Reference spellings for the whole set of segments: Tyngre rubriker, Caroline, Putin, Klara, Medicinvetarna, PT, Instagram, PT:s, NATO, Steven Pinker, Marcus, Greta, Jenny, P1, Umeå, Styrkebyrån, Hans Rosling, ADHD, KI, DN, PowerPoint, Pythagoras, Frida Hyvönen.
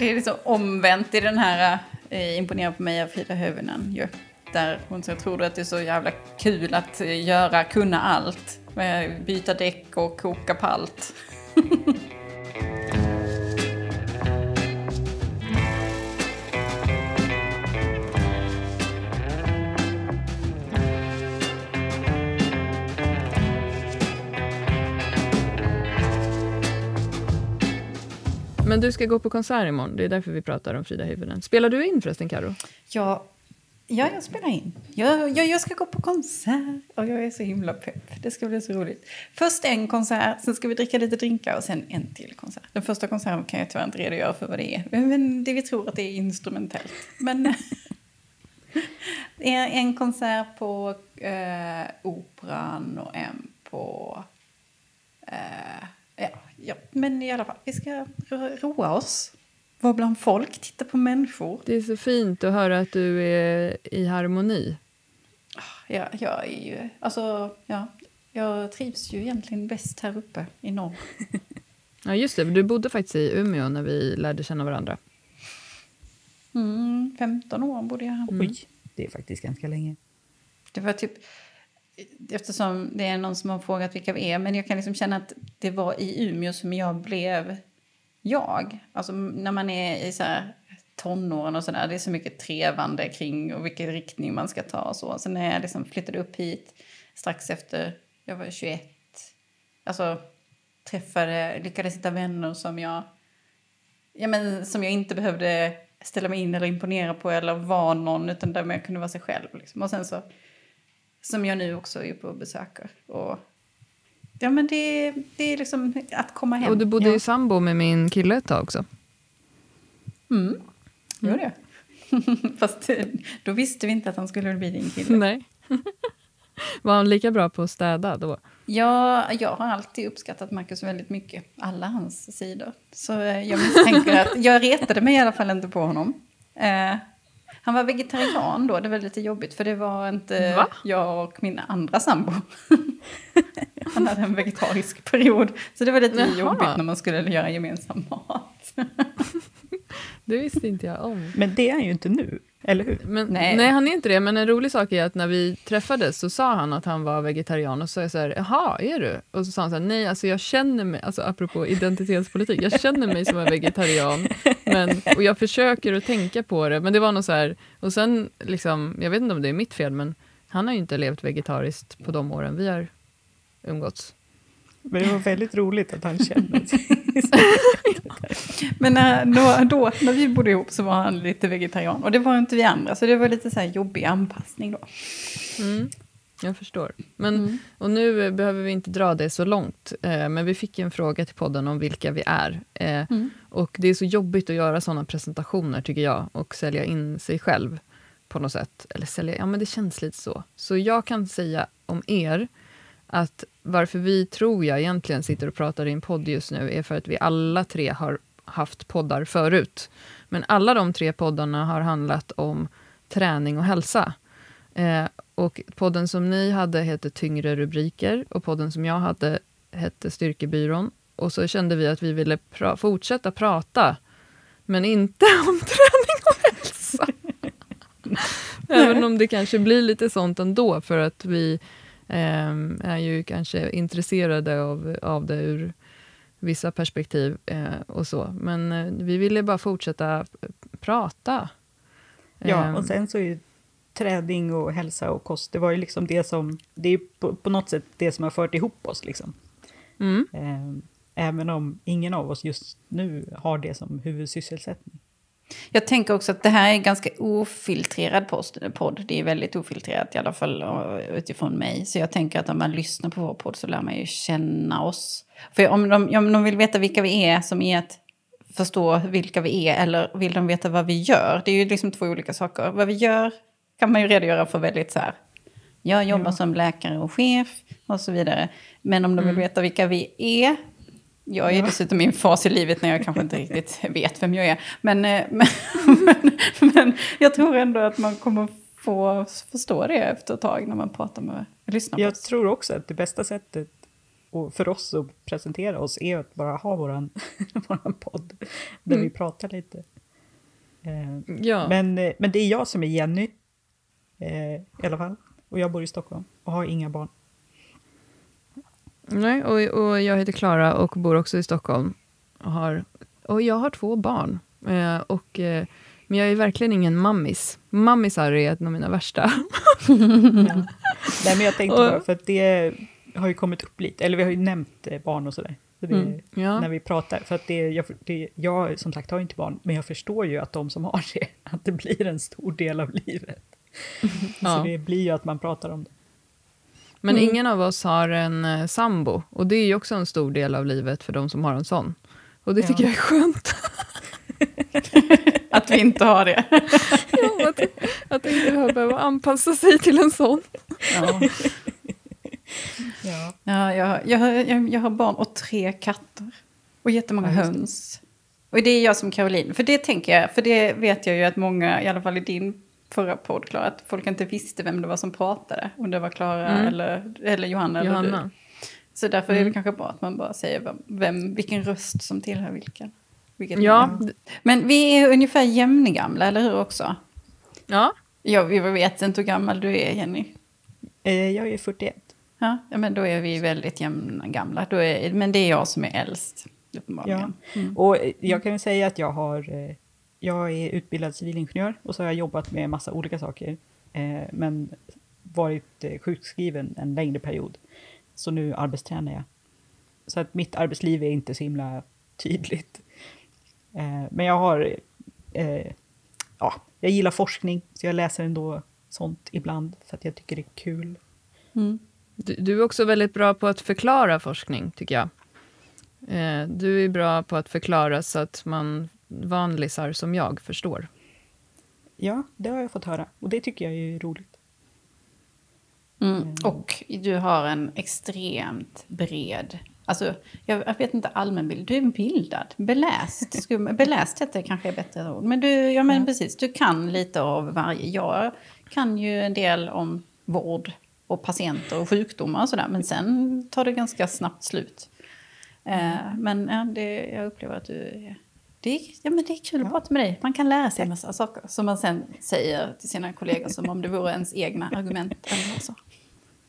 Det är liksom omvänt i den här imponerad på mig av Frida Hyvönen ju. Där hon så tror du att det är så jävla kul att göra, kunna allt. Byta däck och koka palt. Men du ska gå på konsert imorgon. Det är därför vi pratar om Frida Hyvönen. Spelar du in förresten, Karo? Ja, jag spelar in. Jag ska gå på konsert. Och jag är så himla pepp. Det ska bli så roligt. Först en konsert, sen ska vi dricka lite drinkar och sen en till konsert. Den första konserten kan jag tyvärr inte redogöra för vad det är. Men det vi tror att det är instrumentellt. Men det är en konsert på operan och en på... Ja, men i alla fall, vi ska roa oss. Var bland folk, titta på människor. Det är så fint att höra att du är i harmoni. Ja, jag är ju... Alltså, ja, jag trivs ju egentligen bäst här uppe i norr. Ja, just det. Du bodde faktiskt i Umeå när vi lärde känna varandra. 15 år bodde jag här. Oj, det är faktiskt ganska länge. Det var typ... Eftersom det är någon som har frågat vilka vi är. Men jag kan liksom känna att det var i Umeå som jag blev jag. Alltså när man är i så här tonåren och sådär. Det är så mycket trevande kring och vilken riktning man ska ta och så. Sen när jag liksom flyttade upp hit strax efter jag var 21. Alltså lyckades hitta vänner som jag inte behövde ställa mig in eller imponera på. Eller vara någon, utan där jag kunde vara sig själv liksom. Och sen så... Som jag nu också är på och besöker. Och, ja, men det är liksom att komma hem. Och du bodde i sambo med min kille ett tag också. Gör det. Fast då visste vi inte att han skulle bli din kille. Nej. Var han lika bra på att städa då? Ja, jag har alltid uppskattat Marcus väldigt mycket. Alla hans sidor. Så jag tänker att jag retade mig i alla fall inte på honom. Han var vegetarian då, det var lite jobbigt för det var inte jag och min andra sambo. Han hade en vegetarisk period, så det var lite jobbigt när man skulle göra gemensam mat. Det visste inte jag om. Men det är han ju inte nu, eller hur? Men, nej, han är inte det, men en rolig sak är att när vi träffades så sa han att han var vegetarian och så är jag så här, jaha, är du? Och så sa han så här, nej, alltså jag känner mig, alltså apropå identitetspolitik, jag känner mig som en vegetarian och jag försöker att tänka på det, men det var nog så här, och sen liksom, jag vet inte om det är mitt fel, men han har ju inte levt vegetariskt på de åren vi har umgåtts. Men det var väldigt roligt att han kände sig. Men då, när vi bodde ihop så var han lite vegetarian. Och det var inte vi andra. Så det var lite så här jobbig anpassning då. Jag förstår. Men, och nu behöver vi inte dra det så långt. Men vi fick en fråga till podden om vilka vi är. Och det är så jobbigt att göra sådana presentationer tycker jag. Och sälja in sig själv på något sätt. Eller sälja, ja men det känns lite så. Så jag kan säga om er... Att varför vi tror jag egentligen sitter och pratar i en podd just nu är för att vi alla tre har haft poddar förut. Men alla de tre poddarna har handlat om träning och hälsa. Och podden som ni hade hette Tyngre rubriker och podden som jag hade hette Styrkebyrån. Och så kände vi att vi ville fortsätta prata men inte om träning och hälsa. Även om det kanske blir lite sånt ändå för att vi... är ju kanske intresserade av det ur vissa perspektiv och så. Men vi ville bara fortsätta prata. Ja, och sen så är ju träning och hälsa och kost, det var ju liksom det som, det är på något sätt det som har fört ihop oss liksom. Även om ingen av oss just nu har det som huvudsysselsättning. Jag tänker också att det här är en ganska ofiltrerad podd. Det är väldigt ofiltrerat i alla fall utifrån mig. Så jag tänker att om man lyssnar på vår podd så lär man ju känna oss. För om de vill veta vilka vi är som är att förstå vilka vi är. Eller vill de veta vad vi gör. Det är ju liksom två olika saker. Vad vi gör kan man ju redogöra för väldigt så här. Jag jobbar som läkare och chef och så vidare. Men om de vill veta vilka vi är... Jag är dessutom i en fas i livet när jag kanske inte riktigt vet vem jag är. Men jag tror ändå att man kommer få förstå det efter ett tag när man pratar med lyssnare. Jag tror också att det bästa sättet och för oss att presentera oss är att bara ha våran podd där vi pratar lite. Ja. Men det är jag som är Jenny i alla fall, och jag bor i Stockholm och har inga barn. Nej, och jag heter Klara och bor också i Stockholm och jag har 2 barn men jag är verkligen ingen mammis. Mammisar är ett av mina värsta. Ja. Nej, men jag tänkte bara för att det har ju kommit upp lite, eller vi har ju nämnt barn och sådär. Så det, när vi pratar, för att jag som sagt har ju inte barn, men jag förstår ju att de som har det, att det blir en stor del av livet. Ja. Så det blir ju att man pratar om det. Men ingen av oss har en sambo, och det är ju också en stor del av livet för de som har en sån. Och det tycker jag är skönt. Att vi inte har det. Ja, att inte behöva anpassa sig till en sån. Ja. Ja. Ja, jag har barn och 3 katter och jättemånga höns. Och det är jag som Caroline. För det tänker jag, för det vet jag ju att många, i alla fall i din förra podd, Klara, att folk inte visste vem det var som pratade. Om det var Klara eller Johanna eller du. Så därför är det kanske bra att man bara säger vilken röst som tillhör vilken. Men vi är ungefär jämngamla, eller hur också? Ja. Jag vet inte hur gammal du är, Jenny. Jag är 41. Ja, men då är vi väldigt jämna gamla. Men det är jag som är äldst. Ja. Mm. Och jag kan ju säga att jag är utbildad civilingenjör. Och så har jag jobbat med massa olika saker. Men varit sjukskriven en längre period. Så nu arbetstränar jag. Så att mitt arbetsliv är inte så himla tydligt. Men jag har... jag gillar forskning. Så jag läser ändå sånt ibland. För att jag tycker det är kul. Mm. Du är också väldigt bra på att förklara forskning, tycker jag. Du är bra på att förklara så att man vanlisar som jag förstår. Ja, det har jag fått höra. Och det tycker jag är roligt. Mm. Och du har en extremt bred... Alltså, jag vet inte allmänbild. Du är bildad, beläst. Beläst heter kanske är bättre ord. Men precis, du kan lite av varje. Jag kan ju en del om vård och patienter och sjukdomar och sådär. Men sen tar det ganska snabbt slut. Jag upplever att det är kul att prata med dig. Man kan lära sig en massa saker som man sen säger till sina kollegor som om det vore ens egna argument. Eller så.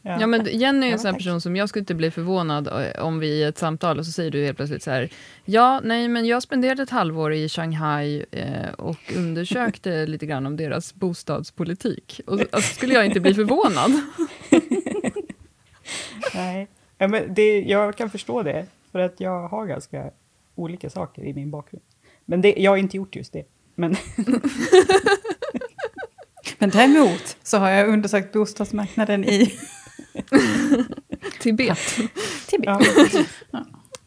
Ja, men Jenny är en sån person som jag skulle inte bli förvånad om vi i ett samtal och så säger du helt plötsligt så här: ja, nej, men jag spenderade ett halvår i Shanghai och undersökte lite grann om deras bostadspolitik. Och alltså, skulle jag inte bli förvånad? Nej, ja, men jag kan förstå det, för att jag har ganska olika saker i min bakgrund. Men jag har inte gjort just det. Men... Men däremot så har jag undersökt bostadsmarknaden i... Tibet. Ja. Ja.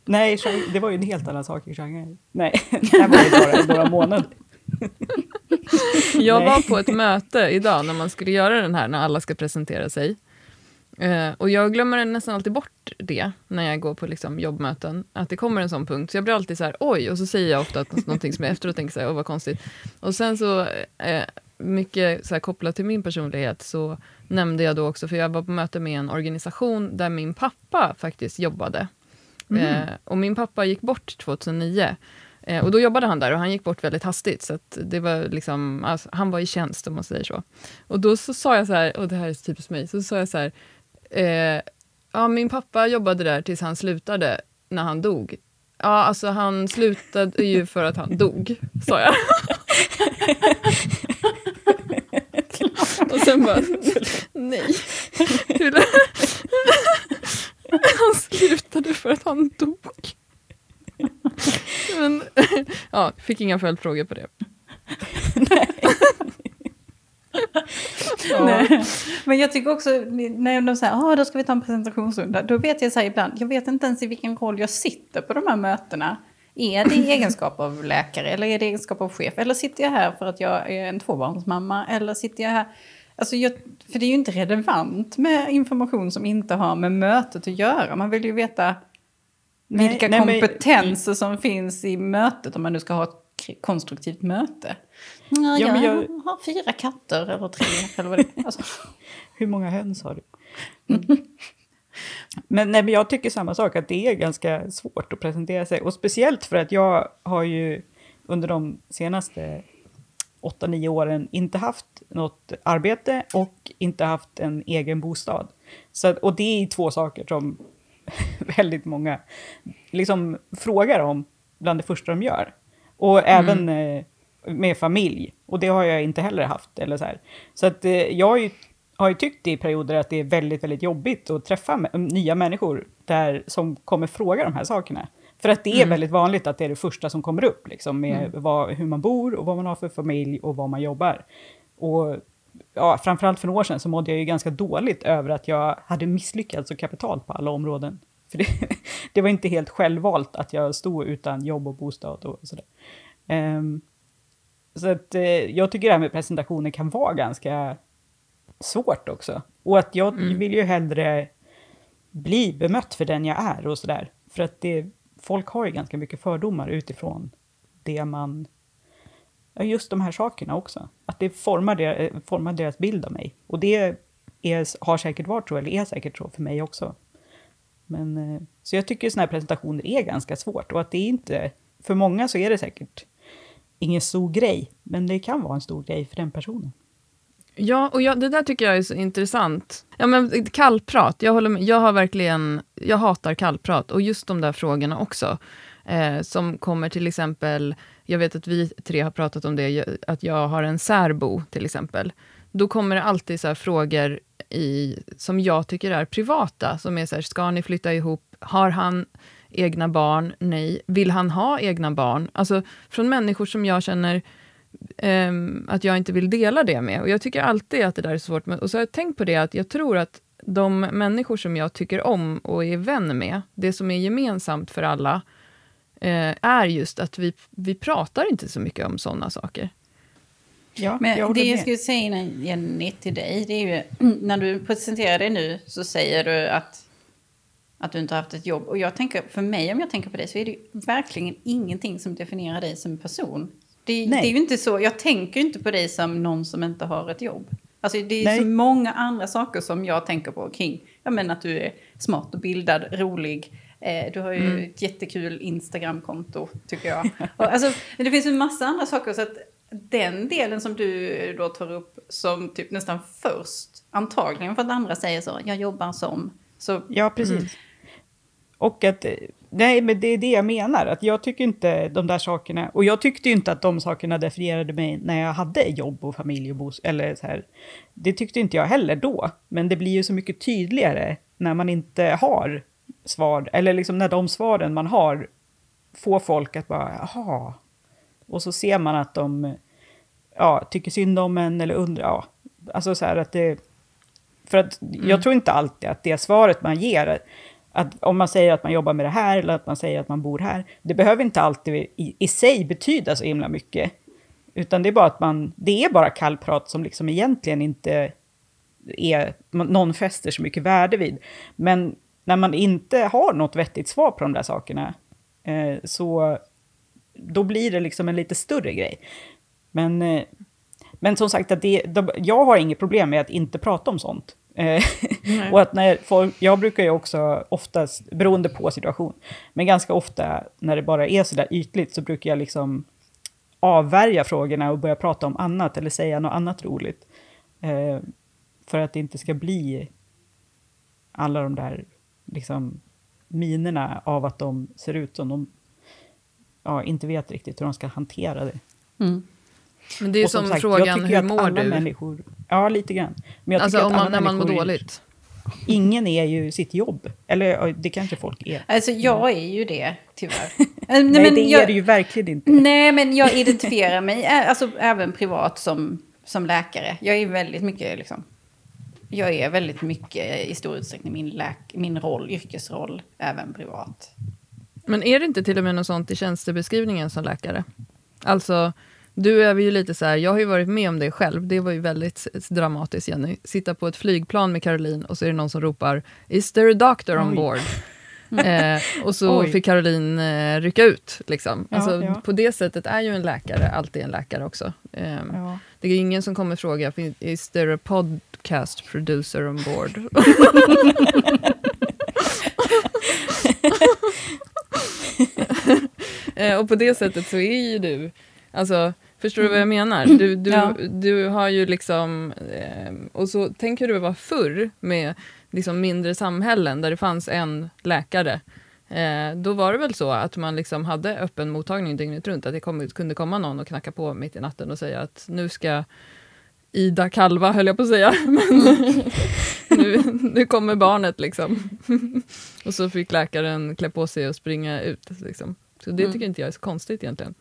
Nej, det var ju en helt annan sak i Shanghai. Nej, det här var ju bara några månader. Jag var på ett möte idag när man skulle göra den här, när alla ska presentera sig. Och jag glömmer nästan alltid bort det när jag går på liksom jobbmöten, att det kommer en sån punkt, så jag blir alltid så här: oj, och så säger jag ofta att någonting som jag efteråt tänker såhär, åh vad konstigt. Och sen så mycket så här kopplat till min personlighet, så nämnde jag då också, för jag var på möte med en organisation där min pappa faktiskt jobbade. Och min pappa gick bort 2009, och då jobbade han där, och han gick bort väldigt hastigt, så att det var liksom, alltså, han var i tjänst, om man säger så. Och då så sa jag så här, och det här är typiskt mig, så sa jag så här: min pappa jobbade där tills han slutade när han dog. Ja, alltså han slutade ju för att han dog, sa jag. Och sen bara, nej. Han slutade för att han dog. Men, fick inga följdfrågor på det. Nej. Nej. Men jag tycker också, när de säger då ska vi ta en presentationsrunda, då vet jag så här ibland, jag vet inte ens i vilken roll jag sitter på de här mötena. Är det i egenskap av läkare, eller är det i egenskap av chef, eller sitter jag här för att jag är en tvåbarnsmamma, eller sitter jag här, alltså för det är ju inte relevant med information som inte har med mötet att göra. Man vill ju veta vilka kompetenser som finns i mötet, om man nu ska ha ett konstruktivt möte. Jag har 4 katter eller 3 eller vad det är. Alltså. Hur många höns har du? Men, nej, men jag tycker samma sak, att det är ganska svårt att presentera sig. Och speciellt för att jag har ju under de senaste 8-9 åren inte haft något arbete och inte haft en egen bostad. Så, och det är två saker som väldigt många liksom frågar om bland det första de gör. Och även med familj. Och det har jag inte heller haft. Eller så här. Så att, jag har ju tyckt i perioder att det är väldigt, väldigt jobbigt att träffa nya människor där, som kommer fråga de här sakerna. För att det är väldigt vanligt att det är det första som kommer upp. Liksom, med hur man bor och vad man har för familj och vad man jobbar. Och ja, framförallt för några år sedan så mådde jag ju ganska dåligt över att jag hade misslyckats så kapitalt på alla områden. För det var inte helt självvalt att jag stod utan jobb och bostad och sådär. Så att jag tycker det här med presentationer kan vara ganska svårt också. Och att jag vill ju hellre bli bemött för den jag är och sådär. För att folk har ju ganska mycket fördomar utifrån det man... Just de här sakerna också. Att det formar deras bild av mig. Och det har säkert varit så, eller är säkert så för mig också. Men, så jag tycker såna här presentationer är ganska svårt. Och att det inte... För många så är det säkert ingen stor grej. Men det kan vara en stor grej för den personen. Ja, och det där tycker jag är så intressant. Ja, men kallprat. Jag håller med. Jag hatar kallprat. Och just de där frågorna också. Som kommer till exempel... Jag vet att vi tre har pratat om det, att jag har en särbo till exempel. Då kommer det alltid så här frågor som jag tycker är privata. Som är så här, ska ni flytta ihop? Har han egna barn? Nej. Vill han ha egna barn? Alltså från människor som jag känner att jag inte vill dela det med. Och jag tycker alltid att det där är svårt. Och så har jag tänkt på det, att jag tror att de människor som jag tycker om och är vän med, det som är gemensamt för alla, är just att vi pratar inte så mycket om sådana saker. Ja, men jag skulle säga innan, Jenny, till dig, det är ju, när du presenterar dig nu så säger du att du inte har haft ett jobb. Och jag tänker, för mig, om jag tänker på dig, så är det ju verkligen ingenting som definierar dig som person. Det är ju inte så, jag tänker inte på dig som någon som inte har ett jobb. Alltså det är så många andra saker som jag tänker på kring. Jag menar att du är smart och bildad, rolig. Du har ju ett jättekul Instagram-konto, tycker jag. Och alltså, det finns en massa andra saker, så att den delen som du då tar upp som typ nästan först, antagligen för att andra säger så, jag jobbar som. Så, ja, precis. Och att, nej, men det är det jag menar, att jag tycker inte de där sakerna, och jag tyckte ju inte att de sakerna definierade mig när jag hade jobb och familj och eller så här. Det tyckte inte jag heller då, men det blir ju så mycket tydligare när man inte har svar, eller liksom när de svaren man har får folk att bara, aha. Och så ser man att de tycker synd om en eller undrar, alltså så här att det, för att jag tror inte alltid att det svaret man ger, att om man säger att man jobbar med det här eller att man säger att man bor här, det behöver inte alltid i sig betyda så himla mycket, utan det är bara att det är bara kallprat som liksom egentligen inte är, någon fäster så mycket värde vid, men när man inte har något vettigt svar på de där sakerna, så då blir det liksom en lite större grej. Men som sagt, att jag har inget problem med att inte prata om sånt. Och att jag brukar ju också oftast, beroende på situation, men ganska ofta när det bara är sådär ytligt, så brukar jag liksom avvärja frågorna och börja prata om annat eller säga något annat roligt. För att det inte ska bli alla de där liksom minerna av att de ser ut som de inte vet riktigt hur de ska hantera det. Men det är ju som sagt, frågan, hur mår du? Människor, lite grann. Men jag tycker att när man mår dåligt. Ingen är ju sitt jobb. Eller det kanske folk är. Alltså jag är ju det, tyvärr. Är det ju verkligen inte. Nej, men jag identifierar mig alltså, även privat som läkare. Jag är väldigt mycket liksom... Jag är väldigt mycket i stor utsträckning min roll, yrkesroll, även privat. Men är det inte till och med något sånt i tjänstebeskrivningen som läkare? Alltså, du är ju lite så här, jag har ju varit med om det själv. Det var ju väldigt dramatiskt, Jenny. Sitta på ett flygplan med Caroline och så är det någon som ropar, is there a doctor on board? Och så fick Caroline rycka ut. Liksom. På det sättet är ju en läkare alltid en läkare också. Det är ingen som kommer fråga, is there a podcast producer on board? Och på det sättet så är ju du, alltså, förstår du vad jag menar? Du har ju liksom, och så tänk hur det var förr med liksom mindre samhällen där det fanns en läkare. Då var det väl så att man liksom hade öppen mottagning dygnet runt, att det kunde komma någon och knacka på mitt i natten och säga att nu ska Ida kalva, höll jag på att säga. Men nu kommer barnet liksom. Och så fick läkaren klä på sig och springa ut liksom. Så det tycker inte jag är så konstigt egentligen.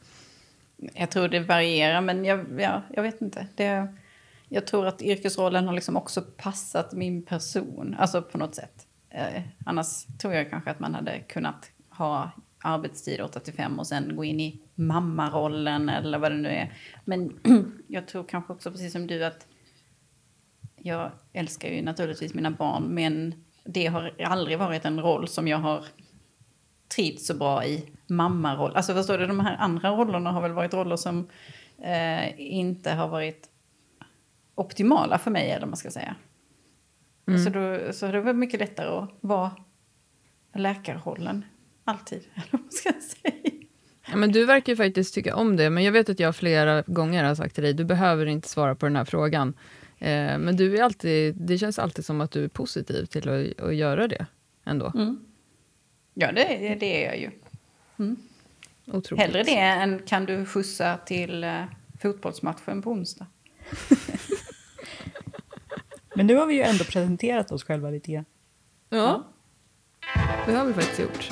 Jag tror det varierar, men jag vet inte. Jag tror att yrkesrollen har liksom också passat min person, alltså på något sätt. Annars tror jag kanske att man hade kunnat ha arbetstid 8-5 och sen gå in i mammarollen eller vad det nu är. Men jag tror kanske också precis som du att jag älskar ju naturligtvis mina barn, men det har aldrig varit en roll som jag har trivts så bra i, mammaroll. Alltså förstår du, de här andra rollerna har väl varit roller som inte har varit optimala för mig, eller man ska säga. Mm. Så det var mycket lättare att vara läkarrollen alltid, eller vad man ska säga. Ja, men du verkar ju faktiskt tycka om det, men jag vet att jag flera gånger har sagt till dig, du behöver inte svara på den här frågan. Men du är alltid, det känns alltid som att du är positiv till att göra det ändå. Mm. Ja, det är jag ju. Mm. Otroligt. Hellre det än kan du skjutsa till fotbollsmatchen på onsdag. Men nu har vi ju ändå presenterat oss själva lite grann. Ja, det har vi faktiskt gjort.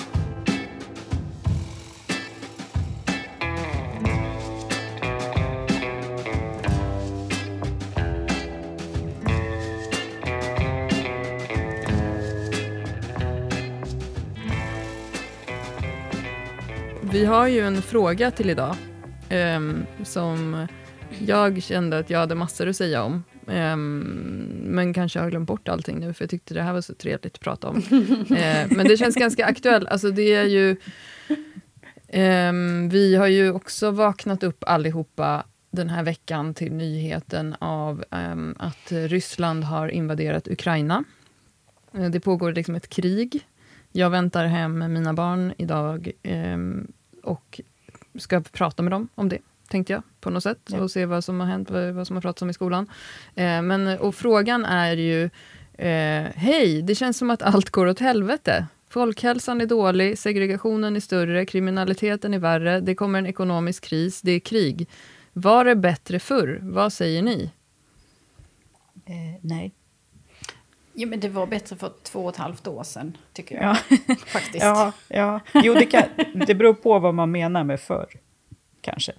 Vi har ju en fråga till idag som jag kände att jag hade massor att säga om. Men kanske har glömt bort allting nu, för jag tyckte det här var så trevligt att prata om. Men det känns ganska aktuellt. Alltså det är ju, vi har ju också vaknat upp allihopa den här veckan till nyheten av att Ryssland har invaderat Ukraina. Det pågår liksom ett krig. Jag väntar hem med mina barn idag och ska prata med dem om det, tänkte jag på något sätt. Ja. Och se vad som har hänt, vad som har pratats om i skolan. Och frågan är ju, hej, det känns som att allt går åt helvete. Folkhälsan är dålig, segregationen är större, kriminaliteten är värre, det kommer en ekonomisk kris, det är krig. Var det bättre förr? Vad säger ni? Nej. Ja, men det var bättre för 2,5 år sedan, tycker jag. Ja. Faktiskt. Ja. Jo, det beror på vad man menar med förr, kanske.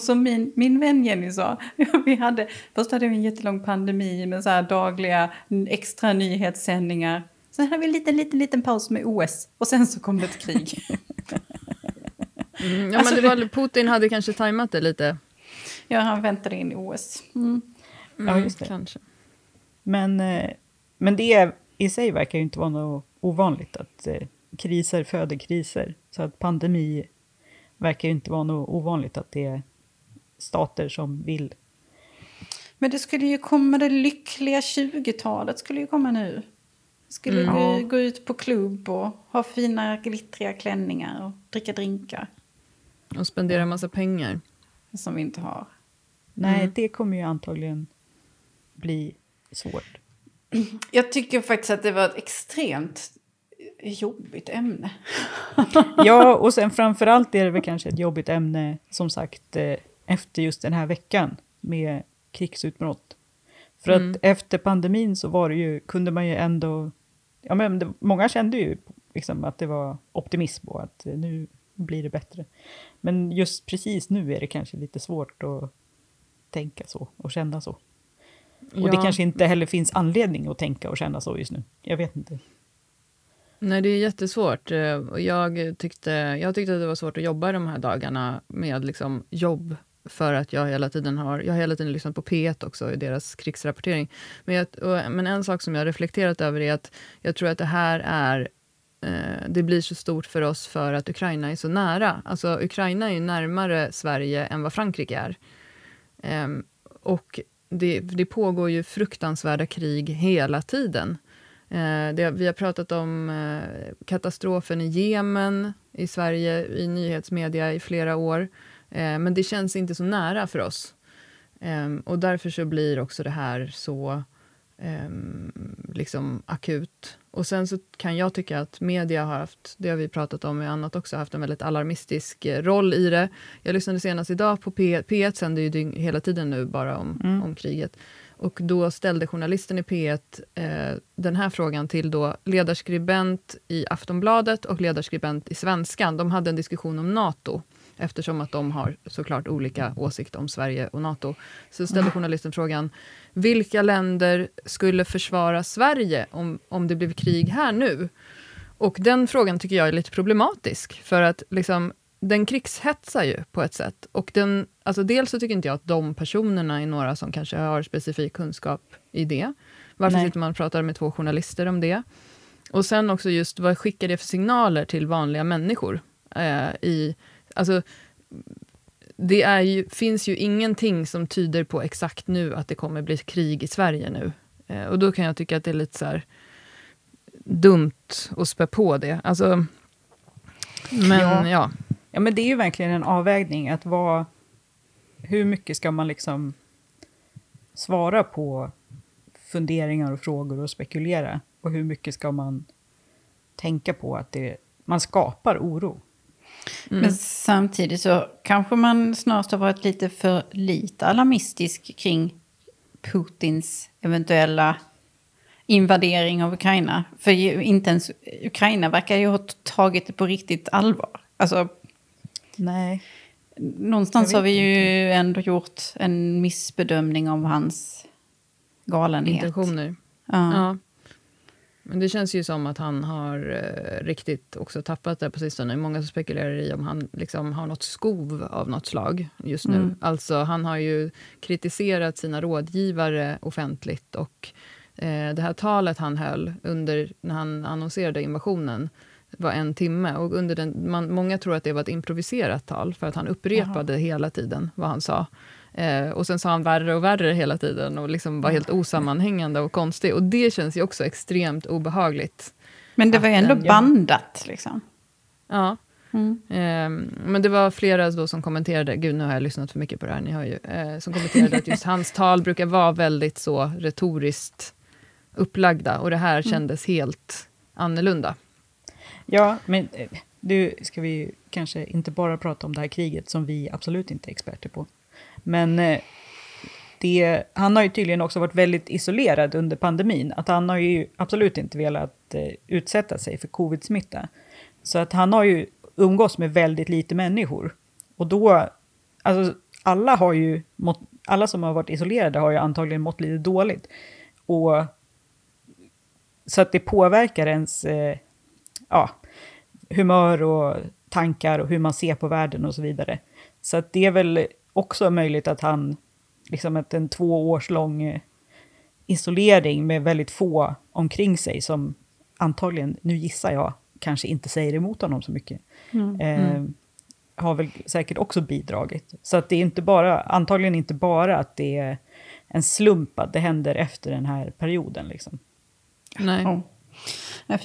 Som min vän Jenny sa, först hade vi en jättelång pandemi med så här dagliga extra nyhetssändningar. Sen hade vi en liten paus med OS och sen så kom det ett krig. Ja, alltså, men Putin hade kanske tajmat det lite. Ja, han väntade in OS. Ja, just det. Kanske. Men det i sig verkar ju inte vara något ovanligt att kriser föder kriser. Så att pandemi verkar ju inte vara något ovanligt att det är stater som vill. Men det skulle ju komma, det lyckliga 20-talet skulle ju komma nu. Skulle vi gå ut på klubb och ha fina glittriga klänningar och dricka drinkar. Och spendera en massa pengar. Som vi inte har. Nej, det kommer ju antagligen bli svårt. Jag tycker faktiskt att det var ett extremt jobbigt ämne. Ja, och sen framförallt är det väl kanske ett jobbigt ämne, som sagt, efter just den här veckan med krigsutbrott. För att efter pandemin så var det ju, kunde man ju ändå, ja men många kände ju liksom att det var optimism och att nu blir det bättre. Men just precis nu är det kanske lite svårt att tänka så och känna så. Och det kanske inte heller finns anledning att tänka och känna så just nu. Jag vet inte. Nej, det är jättesvårt. Jag tyckte att det var svårt att jobba de här dagarna med liksom jobb, för att jag har hela tiden lyssnat på P1 också i deras krigsrapportering. Men en sak som jag har reflekterat över är att jag tror att det här är, det blir så stort för oss för att Ukraina är så nära. Alltså Ukraina är ju närmare Sverige än vad Frankrike är. Och det pågår ju fruktansvärda krig hela tiden. Vi har pratat om katastrofen i Jemen i Sverige i nyhetsmedia i flera år. Men det känns inte så nära för oss. Och därför så blir också det här så liksom akut. Och sen så kan jag tycka att media har haft, det har vi pratat om i annat också, haft en väldigt alarmistisk roll i det. Jag lyssnade senast idag på P1, sänder ju hela tiden nu bara om kriget. Och då ställde journalisten i P1 den här frågan till då ledarskribent i Aftonbladet och ledarskribent i Svenskan. De hade en diskussion om NATO eftersom att de har såklart olika åsikter om Sverige och NATO. Så ställde journalisten frågan, vilka länder skulle försvara Sverige om det blev krig här nu? Och den frågan tycker jag är lite problematisk för att liksom... Den krigshetsar ju på ett sätt. Och alltså dels så tycker inte jag att de personerna är några som kanske har specifik kunskap i det. Varför sitter man och pratar med två journalister om det? Och sen också just vad skickar det för signaler till vanliga människor? Alltså det finns ju ingenting som tyder på exakt nu att det kommer bli krig i Sverige nu. Och då kan jag tycka att det är lite så här dumt att spä på det. Alltså, men ja... Ja, men det är ju verkligen en avvägning att hur mycket ska man liksom svara på funderingar och frågor och spekulera och hur mycket ska man tänka på att man skapar oro. Mm. Men samtidigt så kanske man snarare har varit lite för lite alarmistisk kring Putins eventuella invadering av Ukraina. För inte ens Ukraina verkar ju ha tagit det på riktigt allvar. Alltså... Nej. Någonstans har vi ju ändå gjort en missbedömning av hans galenhet. Intentioner. Ja. Men det känns ju som att han har riktigt också tappat det på sistone. Många som spekulerar i om han liksom har något skov av något slag just nu. Mm. Alltså han har ju kritiserat sina rådgivare offentligt och det här talet han höll när han annonserade invasionen var en timme och under många tror att det var ett improviserat tal för att han upprepade hela tiden vad han sa och sen sa han värre och värre hela tiden och liksom var helt osammanhängande och konstig och det känns ju också extremt obehagligt. Men det var ju ändå bandat liksom. Ja. Mm. Men det var flera då som kommenterade, gud nu har jag lyssnat för mycket på det här, ni hör ju, som kommenterade att just hans tal brukar vara väldigt så retoriskt upplagda och det här kändes helt annorlunda. Ja, men du ska vi kanske inte bara prata om det här kriget som vi absolut inte är experter på. Men han har ju tydligen också varit väldigt isolerad under pandemin. Att han har ju absolut inte velat utsätta sig för covid-smitta. Så att han har ju umgås med väldigt lite människor. Och då, alltså alla som har varit isolerade har ju antagligen mått lite dåligt. Och så att det påverkar ens... humör och tankar och hur man ser på världen och så vidare. Så att det är väl också möjligt att han liksom att en 2-årslång isolering med väldigt få omkring sig som antagligen, nu gissar jag, kanske inte säger emot honom så mycket. Har väl säkert också bidragit. Så att det är antagligen inte bara att det är en slump att det händer efter den här perioden liksom. Nej. Ja.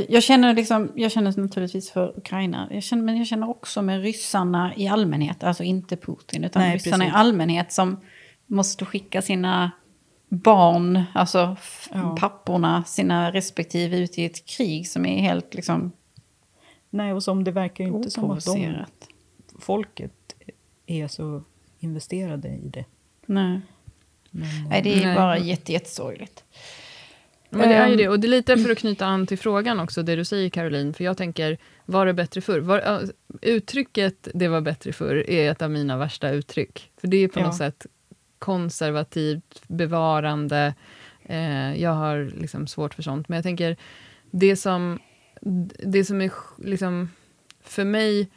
Jag känner naturligtvis för Ukraina. Men jag känner också med ryssarna i allmänhet. Alltså inte Putin utan ryssarna precis. I allmänhet som måste skicka sina barn, alltså papporna, sina respektive ut i ett krig som är helt liksom... Nej, och som det verkar ju inte som att folket är så investerade i det. Nej, Nej det är bara jättesorgligt. Men det är ju det. Och det är lite för att knyta an till frågan också, det du säger Caroline. För jag tänker, var det bättre förr? Uttrycket det var bättre förr är ett av mina värsta uttryck. För det är på något sätt konservativt, bevarande. Jag har liksom svårt för sånt. Men jag tänker, det som är liksom, för mig,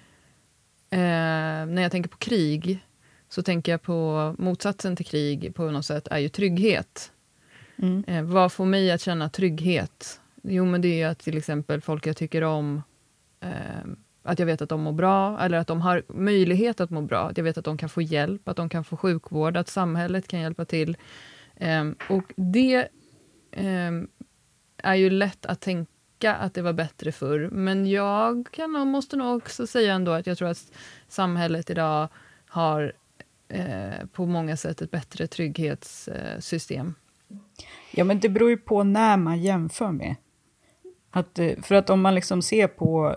när jag tänker på krig, så tänker jag på motsatsen till krig på något sätt är ju trygghet. Vad får mig att känna trygghet? Jo, men det är ju att till exempel folk jag tycker om, att jag vet att de mår bra, eller att de har möjlighet att må bra, att jag vet att de kan få hjälp, att de kan få sjukvård, att samhället kan hjälpa till. Och det är ju lätt att tänka att det var bättre förr. Men jag måste nog också säga ändå att jag tror att samhället idag har på många sätt ett bättre trygghetssystem. Ja, men det beror ju på när man jämför med. För att om man liksom ser på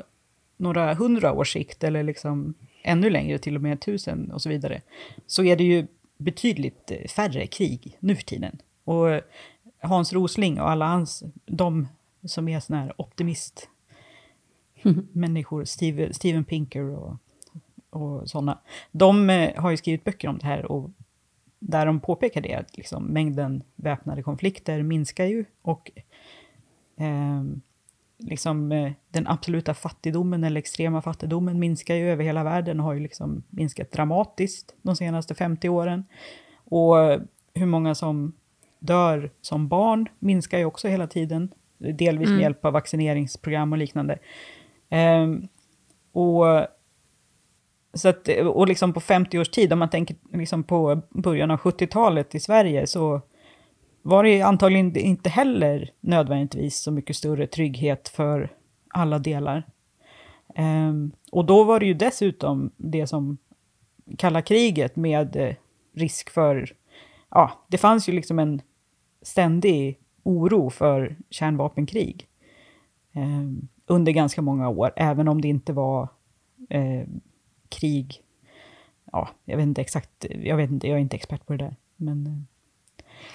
några 100 års sikt eller liksom ännu längre, till och med 1000 och så vidare, så är det ju betydligt färre krig nu för tiden. Och Hans Rosling och alla hans, de som är såna här optimist människor, Steven Pinker och sådana, de har ju skrivit böcker om det här, och där de påpekar det att liksom mängden väpnade konflikter minskar ju, och den absoluta fattigdomen eller extrema fattigdomen minskar ju över hela världen och har ju liksom minskat dramatiskt de senaste 50 åren. Och hur många som dör som barn minskar ju också hela tiden, delvis med hjälp av vaccineringsprogram och liknande. Och liksom på 50 års tid, om man tänker liksom på början av 70-talet i Sverige, så var det antagligen inte heller nödvändigtvis så mycket större trygghet för alla delar. Och då var det ju dessutom det som kalla kriget, med risk för... Ja, det fanns ju liksom en ständig oro för kärnvapenkrig under ganska många år, även om det inte var krig. Ja, jag vet inte exakt, jag är inte expert på det där, men...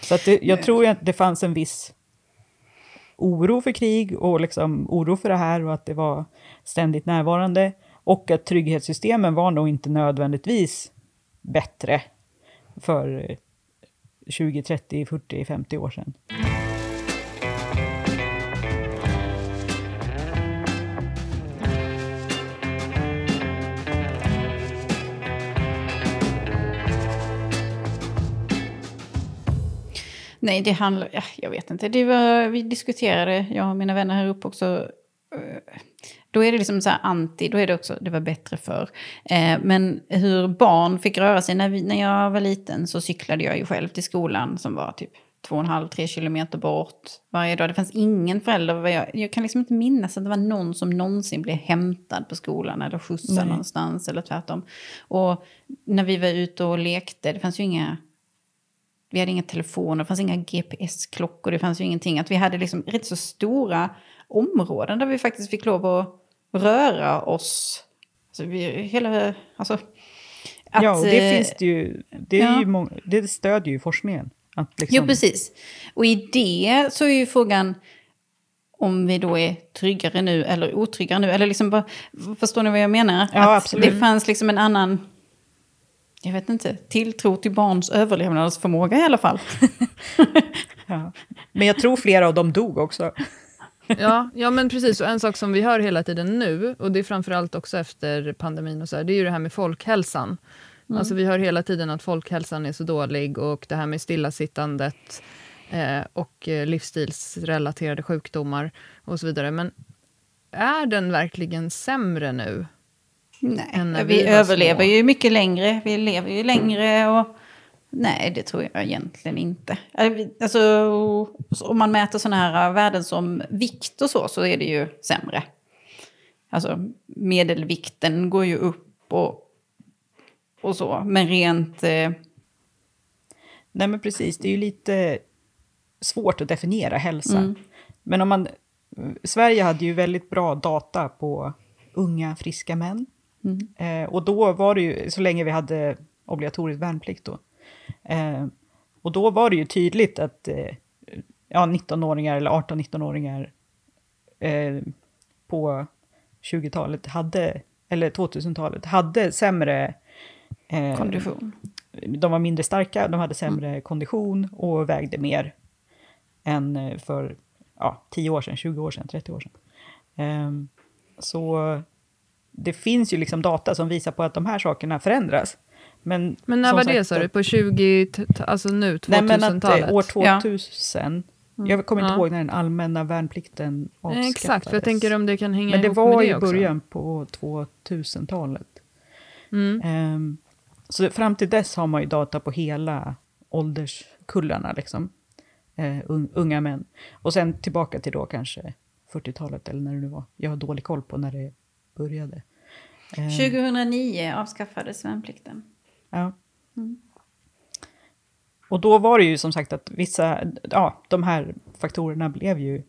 Så att jag tror att det fanns en viss oro för krig och liksom oro för det här, och att det var ständigt närvarande, och att trygghetssystemen var nog inte nödvändigtvis bättre för 20, 30, 40, 50 år sedan. Nej, det handlar... Jag vet inte. Vi diskuterade, jag och mina vänner här uppe också. Då är det liksom så här anti... Då är det också... Det var bättre förr. Men hur barn fick röra sig... När jag var liten så cyklade jag ju själv till skolan, som var typ 2,5-3 kilometer bort varje dag. Det fanns ingen förälder. Jag kan liksom inte minnas att det var någon som någonsin blev hämtad på skolan eller skjutsad någonstans eller tvärtom. Och när vi var ute och lekte, det fanns ju inga... Vi hade inga telefoner, det fanns inga GPS-klockor, det fanns ju ingenting. Att vi hade liksom rätt så stora områden där vi faktiskt fick lov att röra oss. Alltså och det finns det ju. Det stödjer ju forskningen. Att liksom... Jo, precis. Och i det så är ju frågan om vi då är tryggare nu eller otryggare nu. Eller liksom bara, förstår ni vad jag menar? Ja, att absolut. Det fanns liksom en annan... Jag vet inte, tilltro till barns överlevnadsförmåga i alla fall. Ja. Men jag tror flera av dem dog också. Ja, men precis. Och en sak som vi hör hela tiden nu, och det är framförallt också efter pandemin och så här, det är ju det här med folkhälsan. Mm. Alltså vi hör hela tiden att folkhälsan är så dålig, och det här med stillasittandet och livsstilsrelaterade sjukdomar och så vidare. Men är den verkligen sämre nu? Nej, vi överlever ju mycket längre. Vi lever ju längre och... Nej, det tror jag egentligen inte. Alltså, om man mäter sådana här värden som vikt och så är det ju sämre. Alltså, medelvikten går ju upp och så. Men rent... Nej, men precis. Det är ju lite svårt att definiera hälsa. Mm. Men om man... Sverige hade ju väldigt bra data på unga, friska män. Och då var det ju, så länge vi hade obligatorisk värnplikt då. Och då var det ju tydligt att 19-åringar eller 18-19-åringar på 20-talet hade, eller 2000-talet, hade sämre... kondition. De var mindre starka, de hade sämre kondition och vägde mer än för 10 år sedan, 20 år sedan, 30 år sedan. Så... Det finns ju liksom data som visar på att de här sakerna förändras. Men när var det, sa du? På 2000-talet? Nej, men att år 2000. Ja. Jag kommer inte ihåg när den allmänna värnplikten avskaffades. Exakt, för jag tänker om det kan hänga ihop med det också. Men det var i början på 2000-talet. Mm. Så fram till dess har man ju data på hela ålderskullarna liksom. unga män. Och sen tillbaka till då kanske 40-talet eller när det nu var. Jag har dålig koll på när det började. 2009 avskaffades värnplikten. Ja. Mm. Och då var det ju som sagt att vissa, ja, de här faktorerna blev ju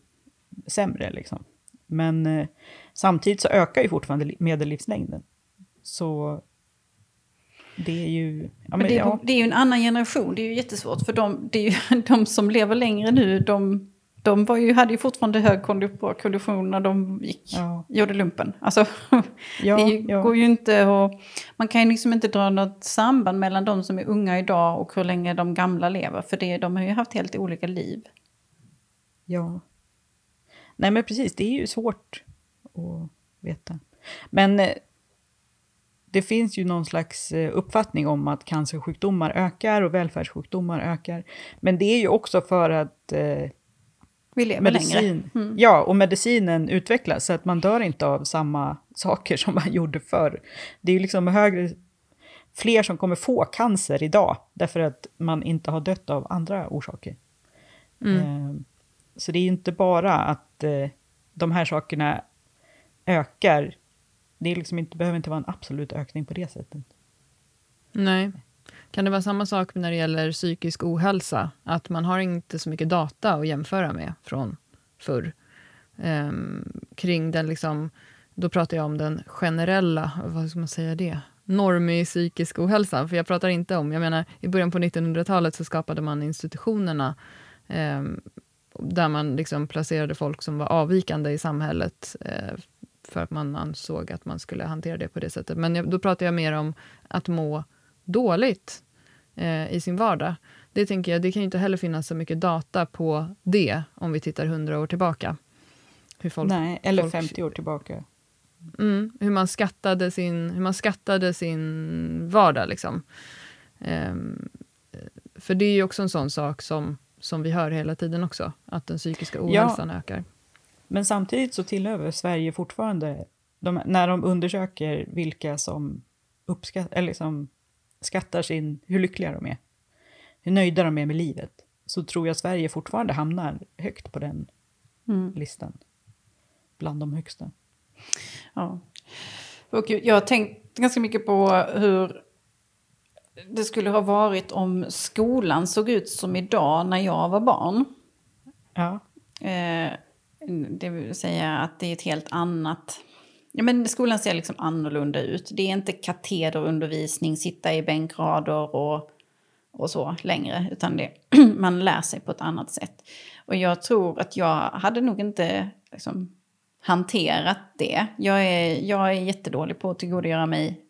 sämre liksom. Men samtidigt så ökar ju fortfarande medellivslängden. Så det är ju... Ja, men det är ju en annan generation, det är ju jättesvårt. För det är ju, de som lever längre nu, de var ju, hade ju fortfarande hög kondition när de gjorde lumpen. Alltså, det går ju inte att... Man kan ju liksom inte dra något samband mellan de som är unga idag och hur länge de gamla lever. För de har ju haft helt olika liv. Ja. Nej men precis, det är ju svårt att veta. Men det finns ju någon slags uppfattning om att cancersjukdomar ökar och välfärdssjukdomar ökar. Men det är ju också för att... Vi lever längre. Mm. Ja, och medicinen utvecklas så att man dör inte av samma saker som man gjorde förr. Det är ju liksom fler som kommer få cancer idag därför att man inte har dött av andra orsaker. Mm. Så det är ju inte bara att de här sakerna ökar. Det är liksom behöver inte vara en absolut ökning på det sättet. Nej. Kan det vara samma sak när det gäller psykisk ohälsa? Att man har inte så mycket data att jämföra med från förr. Kring den liksom, då pratar jag om den generella, vad ska man säga det? Normig psykisk ohälsa. För jag pratar inte om, jag menar i början på 1900-talet så skapade man institutionerna där man liksom placerade folk som var avvikande i samhället för att man ansåg att man skulle hantera det på det sättet. Men då pratar jag mer om att må dåligt i sin vardag. Det tänker jag, det kan ju inte heller finnas så mycket data på det om vi tittar 100 år tillbaka. Hur folk, nej, eller folk, 50 år tillbaka. Hur man skattade sin vardag liksom. För det är ju också en sån sak som vi hör hela tiden också. Att den psykiska ohälsan ökar. Men samtidigt så tillhör Sverige fortfarande när de undersöker vilka som skattar sin, hur lyckliga de är, hur nöjda de är med livet, så tror jag Sverige fortfarande hamnar högt på den listan. Bland de högsta. Ja. Och jag har tänkt ganska mycket på hur det skulle ha varit om skolan såg ut som idag när jag var barn. Ja. Det vill säga att det är ett helt annat... Ja, men skolan ser liksom annorlunda ut. Det är inte katederundervisning, sitta i bänkrader och så längre. Utan man lär sig på ett annat sätt. Och jag tror att jag hade nog inte liksom hanterat det. Jag är jättedålig på att tillgodogöra mig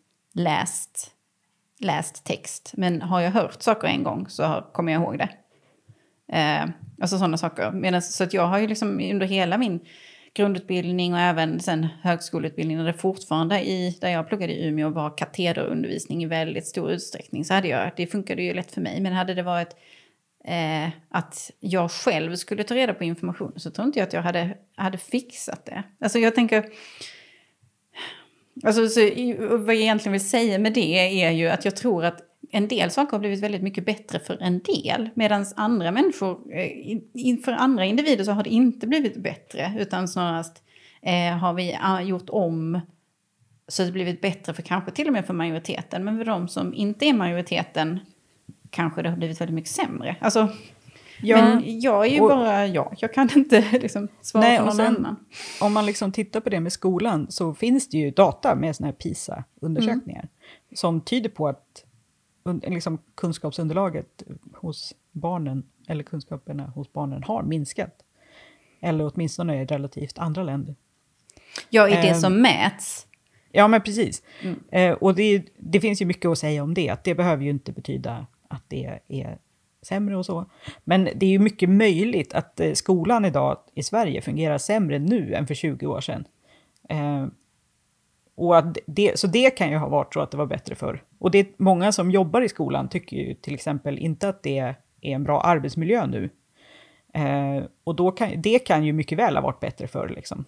läst text. Men har jag hört saker en gång så kommer jag ihåg det. Alltså sådana saker. Så att jag har ju liksom under hela min grundutbildning och även sen högskoleutbildning, när det fortfarande där jag pluggade i Umeå var katederundervisning i väldigt stor utsträckning, så hade jag, det funkade ju lätt för mig, men hade det varit att jag själv skulle ta reda på information så tror inte jag att jag hade fixat det. Alltså jag tänker, alltså så, vad jag egentligen vill säga med det är ju att jag tror att en del saker har blivit väldigt mycket bättre för en del. Medan andra människor, inför andra individer så har det inte blivit bättre. Utan snarast har vi gjort om så det blivit bättre för kanske till och med för majoriteten. Men för de som inte är majoriteten kanske det har blivit väldigt mycket sämre. Alltså, ja, men jag är ju jag kan inte liksom svara för någon annan. Om man liksom tittar på det med skolan så finns det ju data med såna här PISA-undersökningar. Som tyder på att liksom kunskapsunderlaget hos barnen eller kunskaperna hos barnen har minskat. Eller åtminstone är relativt andra länder. Ja, i det som mäts. Ja, men precis. Mm. Och det finns ju mycket att säga om det. Att det behöver ju inte betyda att det är sämre och så. Men det är ju mycket möjligt att skolan idag i Sverige fungerar sämre nu än för 20 år sedan. Och att så det kan ju ha varit så att det var bättre förr. Och det är många som jobbar i skolan tycker ju till exempel inte att det är en bra arbetsmiljö nu. Och då kan ju mycket väl ha varit bättre förr liksom.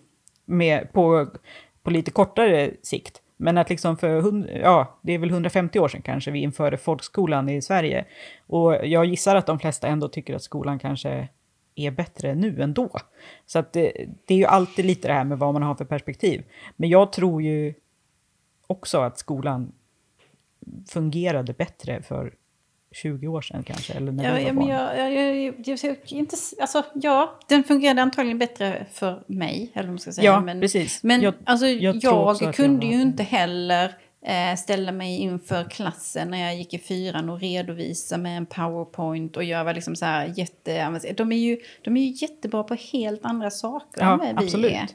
På lite kortare sikt. Men att liksom det är väl 150 år sedan kanske vi införde folkskolan i Sverige. Och jag gissar att de flesta ändå tycker att skolan kanske är bättre nu än då. Så att det är ju alltid lite det här med vad man har för perspektiv. Men jag tror ju också att skolan fungerade bättre för 20 år sedan kanske. Eller när den fungerade antagligen bättre för mig. Eller man ska säga. Ja, men, precis. Men jag kunde ju inte heller ställa mig inför klassen när jag gick i 4:an och redovisa med en PowerPoint och göra liksom så här jätteavancerat. De är ju jättebra på helt andra saker än vi absolut. Är.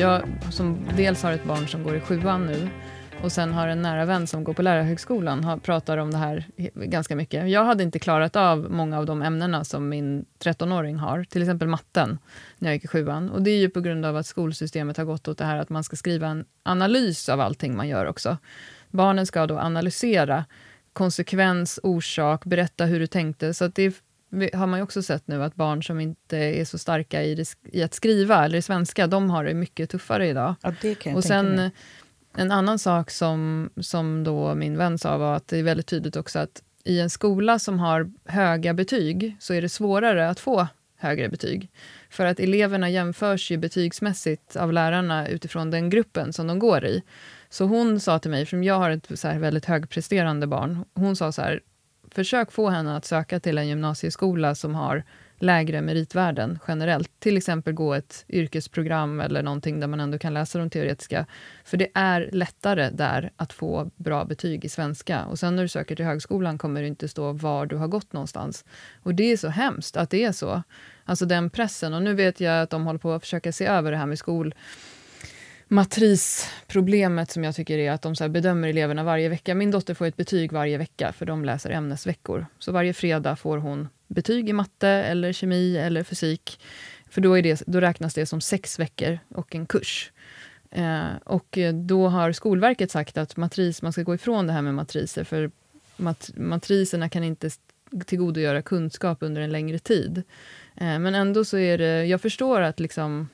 Jag som dels har ett barn som går i 7:an nu och sen har en nära vän som går på lärarhögskolan pratar om det här ganska mycket. Jag hade inte klarat av många av de ämnena som min 13-åring har, till exempel matten när jag gick i 7:an. Och det är ju på grund av att skolsystemet har gått åt det här att man ska skriva en analys av allting man gör också. Barnen ska då analysera konsekvens, orsak, berätta hur du tänkte, så att det har man ju också sett nu att barn som inte är så starka i att skriva eller i svenska, de har det mycket tuffare idag. Ja, det kan jag och sen med. En annan sak som då min vän sa var att det är väldigt tydligt också att i en skola som har höga betyg så är det svårare att få högre betyg. För att eleverna jämförs ju betygsmässigt av lärarna utifrån den gruppen som de går i. Så hon sa till mig, för jag har ett så här väldigt högpresterande barn, hon sa så här: försök få henne att söka till en gymnasieskola som har lägre meritvärden generellt. Till exempel gå ett yrkesprogram eller någonting där man ändå kan läsa de teoretiska. För det är lättare där att få bra betyg i svenska. Och sen när du söker till högskolan kommer det inte stå var du har gått någonstans. Och det är så hemskt att det är så. Alltså den pressen. Och nu vet jag att de håller på att försöka se över det här med matrisproblemet som jag tycker är att de så här bedömer eleverna varje vecka. Min dotter får ett betyg varje vecka för de läser ämnesveckor. Så varje fredag får hon betyg i matte eller kemi eller fysik. För då räknas det som 6 veckor och en kurs. Och då har Skolverket sagt att man ska gå ifrån det här med matriser. För matriserna kan inte tillgodogöra kunskap under en längre tid. Men ändå så är det... Jag förstår att liksom...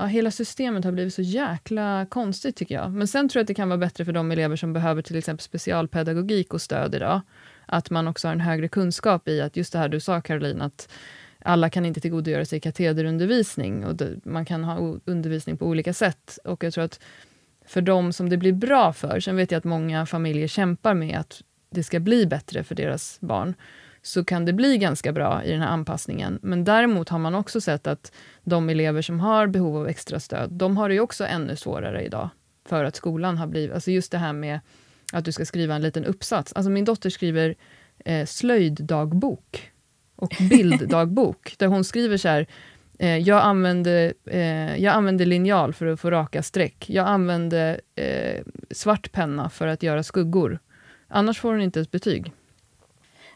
Ja, hela systemet har blivit så jäkla konstigt tycker jag. Men sen tror jag att det kan vara bättre för de elever som behöver till exempel specialpedagogik och stöd idag. Att man också har en högre kunskap i att just det här du sa, Caroline, att alla kan inte tillgodogöra sig katederundervisning. Och man kan ha undervisning på olika sätt. Och jag tror att för de som det blir bra för, sen vet jag att många familjer kämpar med att det ska bli bättre för deras barn. Så kan det bli ganska bra i den här anpassningen. Men däremot har man också sett att de elever som har behov av extra stöd, de har det ju också ännu svårare idag. För att skolan har blivit, alltså just det här med att du ska skriva en liten uppsats. Alltså min dotter skriver slöjddagbok och bilddagbok. Där hon skriver så här, jag använde linjal för att få raka streck. Jag använde svart penna för att göra skuggor. Annars får hon inte ett betyg.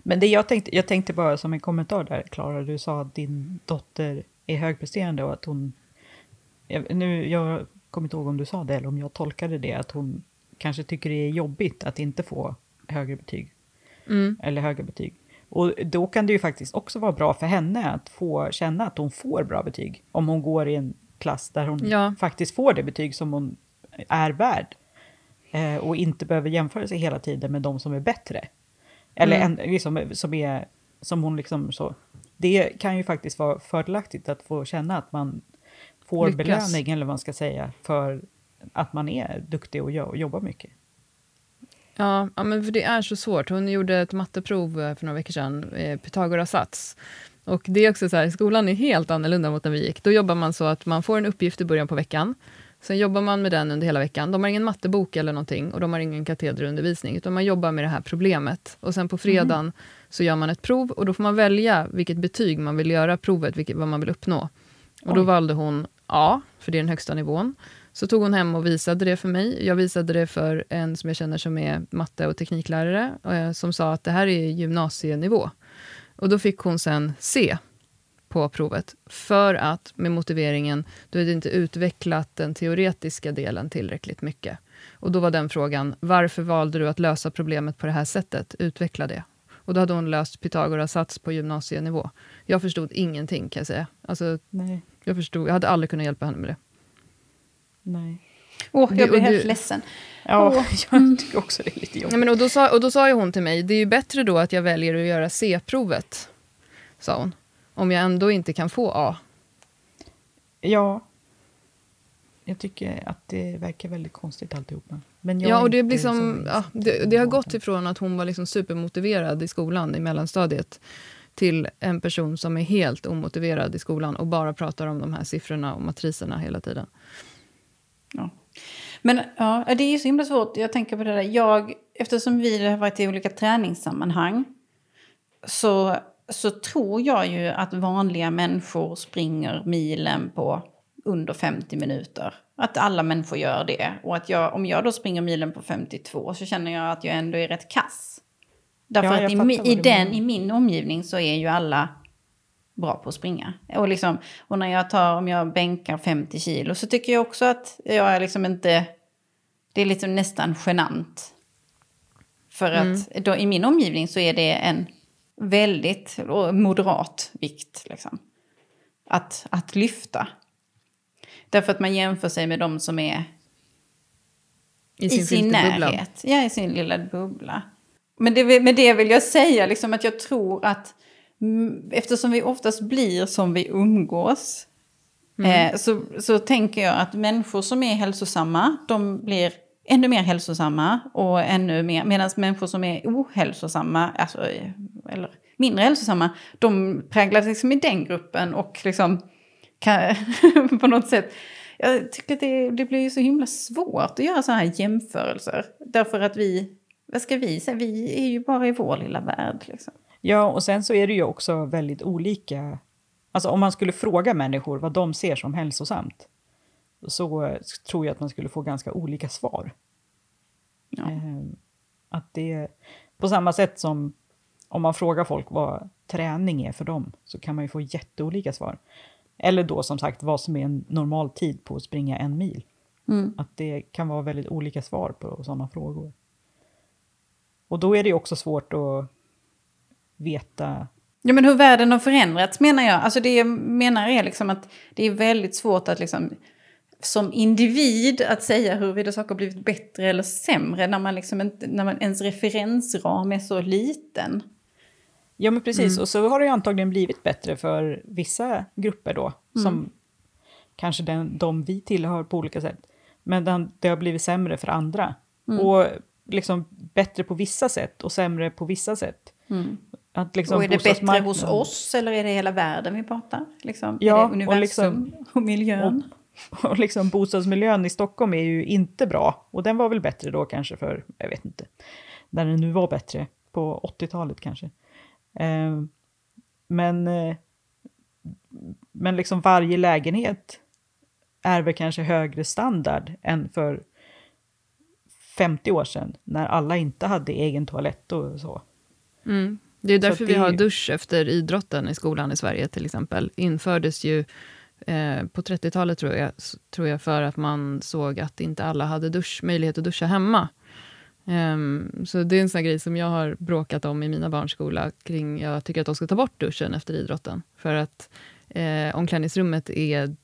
Men det jag tänkte bara som en kommentar där, Klara, du sa att din dotter är högpresterande och att hon, jag kommer inte ihåg om du sa det eller om jag tolkade det, att hon kanske tycker det är jobbigt att inte få högre betyg. Mm. Eller högre betyg. Och då kan det ju faktiskt också vara bra för henne att få känna att hon får bra betyg. Om hon går i en klass där hon faktiskt får det betyg som hon är värd. Och inte behöver jämföra sig hela tiden med de som är bättre. Eller som hon liksom så. Det kan ju faktiskt vara fördelaktigt att få känna att man får belöning, eller vad man ska säga, för att man är duktig och jobbar mycket. Ja, men för det är så svårt. Hon gjorde ett matteprov för några veckor sedan, Pythagoras sats. Och det är också så här, skolan är helt annorlunda mot när vi gick. Då jobbar man så att man får en uppgift i början på veckan. Sen jobbar man med den under hela veckan. De har ingen mattebok eller någonting. Och de har ingen katederundervisning. Utan man jobbar med det här problemet. Och sen på fredagen så gör man ett prov. Och då får man välja vilket betyg man vill göra provet. Vad man vill uppnå. Och då valde hon A. För det är den högsta nivån. Så tog hon hem och visade det för mig. Jag visade det för en som jag känner som är matte- och tekniklärare. Som sa att det här är gymnasienivå. Och då fick hon sen C. på provet. För att med motiveringen, du hade inte utvecklat den teoretiska delen tillräckligt mycket. Och då var den frågan, varför valde du att lösa problemet på det här sättet? Utveckla det. Och då hade hon löst Pythagoras sats på gymnasienivå. Jag förstod ingenting, kan jag säga. Alltså, nej. Jag hade aldrig kunnat hjälpa henne med det. Nej. Jag blev helt ledsen. Ja, jag tycker också det är lite jobbigt. Ja, men och då sa ju hon till mig, det är ju bättre då att jag väljer att göra C-provet, sa hon. Om jag ändå inte kan få A. Ja. Jag tycker att det verkar väldigt konstigt alltihopa. Men jag och det blir liksom, det har gått ifrån att hon var liksom supermotiverad i skolan i mellanstadiet till en person som är helt omotiverad i skolan och bara pratar om de här siffrorna och matriserna hela tiden. Ja. Men ja, det är ju så himla svårt. Jag tänker på det där. Eftersom vi har varit i olika träningssammanhang så tror jag ju att vanliga människor springer milen på under 50 minuter. Att alla människor gör det. Och att om jag då springer milen på 52 så känner jag att jag ändå är rätt kass. Därför att i min omgivning så är ju alla bra på att springa. Och, liksom, och när jag om jag bänkar 50 kilo så tycker jag också att jag är liksom inte... Det är liksom nästan genant. För att då, i min omgivning så är det en väldigt moderat vikt. Liksom, att lyfta. Därför att man jämför sig med de som är i sin närhet. Ja, i sin lilla bubbla. Men det vill jag säga liksom, att jag tror att eftersom vi oftast blir som vi umgås så tänker jag att människor som är hälsosamma, de blir ännu mer hälsosamma och ännu mer, medan människor som är ohälsosamma eller mindre hälsosamma, de präglas liksom i den gruppen och liksom kan, på något sätt. Jag tycker att det blir ju så himla svårt att göra sådana här jämförelser, därför att vad ska vi säga, vi är ju bara i vår lilla värld liksom. Ja, och sen så är det ju också väldigt olika. Alltså om man skulle fråga människor vad de ser som hälsosamt, så tror jag att man skulle få ganska olika svar. Ja. Att det på samma sätt som om man frågar folk vad träning är för dem, så kan man ju få jätteolika svar. Eller då som sagt vad som är en normal tid på att springa 1 mil. Mm. Att det kan vara väldigt olika svar på sådana frågor. Och då är det ju också svårt att veta. Ja, men hur världen har förändrats menar jag. Alltså det jag menar är liksom att det är väldigt svårt att liksom, som individ, att säga huruvida saker har blivit bättre eller sämre när man liksom inte, när man ens referensram är så liten. Ja, men precis. Och så har det ju antagligen blivit bättre för vissa grupper då, som kanske de vi tillhör på olika sätt. Men det har blivit sämre för andra. Och liksom bättre på vissa sätt och sämre på vissa sätt. Mm. Att liksom, och är det bättre hos oss eller är det hela världen vi pratar? Liksom, ja, är det universum och miljön? Och liksom bostadsmiljön i Stockholm är ju inte bra. Och den var väl bättre då kanske för, jag vet inte, när den nu var bättre på 80-talet kanske. Men liksom varje lägenhet är väl kanske högre standard än för 50 år sedan när alla inte hade egen toalett och så. Mm. Det är därför vi har dusch efter idrotten i skolan i Sverige till exempel. Infördes ju på 30-talet tror jag för att man såg att inte alla hade möjlighet att duscha hemma. Så det är en sån här grej som jag har bråkat om i mina barns skola kring. Jag tycker att de ska ta bort duschen efter idrotten. För att omklädningsrummet är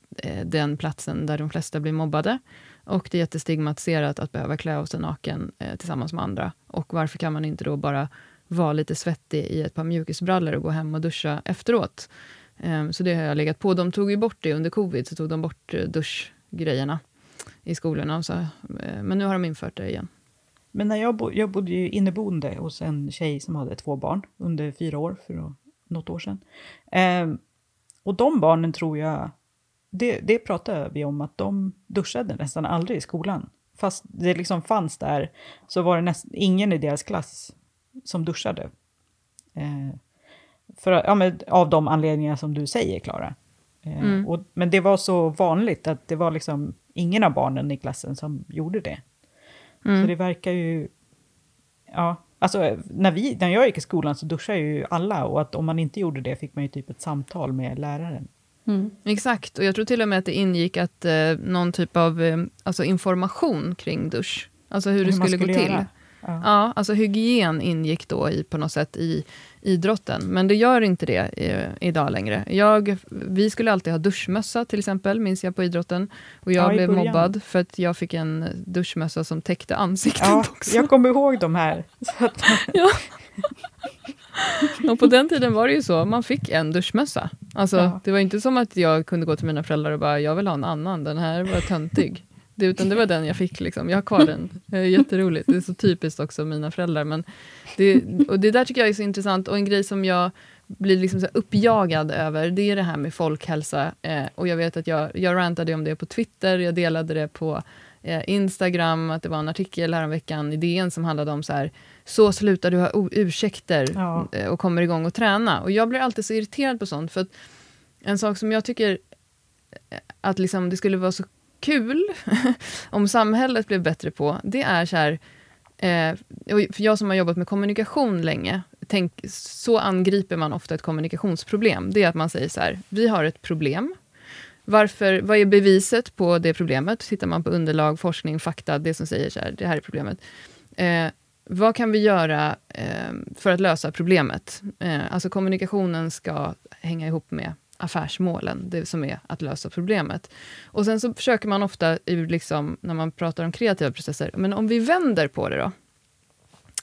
den platsen där de flesta blir mobbade. Och det är jättestigmatiserat att behöva klä av sig naken tillsammans med andra. Och varför kan man inte då bara vara lite svettig i ett par mjukisbrallor och gå hem och duscha efteråt. Så det har jag legat på. De tog ju bort det under covid, så tog de bort duschgrejerna i skolorna. Så, men nu har de infört det igen. Men när jag bodde ju inneboende hos en tjej som hade 2 barn under 4 år för något år sedan. Och de barnen tror jag, det pratade vi om, att de duschade nästan aldrig i skolan. Fast det liksom fanns där, så var det nästan ingen i deras klass som duschade. Av de anledningar som du säger, Klara. Men det var så vanligt att det var liksom ingen av barnen i klassen som gjorde det. Så det verkar ju... Ja, Alltså när jag gick i skolan så duschade ju alla, och att om man inte gjorde det fick man ju typ ett samtal med läraren. Mm. Exakt, och jag tror till och med att det ingick att någon typ av alltså information kring dusch. Alltså hur det skulle gå till. Göra. Ja, alltså hygien ingick då på något sätt i idrotten. Men det gör inte det idag längre. Vi skulle alltid ha duschmössa till exempel, minns jag på idrotten. Och jag blev mobbad för att jag fick en duschmössa som täckte ansiktet också. Jag kommer ihåg de här. Ja. Och på den tiden var det ju så, man fick en duschmössa. Alltså det var inte som att jag kunde gå till mina föräldrar och bara, jag vill ha en annan, den här var töntig. Utan det var den jag fick liksom. Jag har kvar den. Det är jätteroligt. Det är så typiskt också mina föräldrar. Men det där tycker jag är så intressant. Och en grej som jag blir liksom så uppjagad över, det är det här med folkhälsa. Och jag vet att jag rantade om det på Twitter. Jag delade det på Instagram. Att det var en artikel häromveckan i DN som handlade om så här, så slutar du ha ursäkter och kommer igång och träna. Och jag blir alltid så irriterad på sånt. För att en sak som jag tycker att liksom, det skulle vara så kul om samhället blev bättre på, det är så här, för jag som har jobbat med kommunikation länge, så angriper man ofta ett kommunikationsproblem. Det är att man säger så här, vi har ett problem. Vad är beviset på det problemet? Tittar man på underlag, forskning, fakta, det som säger så här, det här är problemet. Vad kan vi göra för att lösa problemet? Alltså kommunikationen ska hänga ihop med affärsmålen, det som är att lösa problemet. Och sen så försöker man ofta liksom, när man pratar om kreativa processer, men om vi vänder på det då?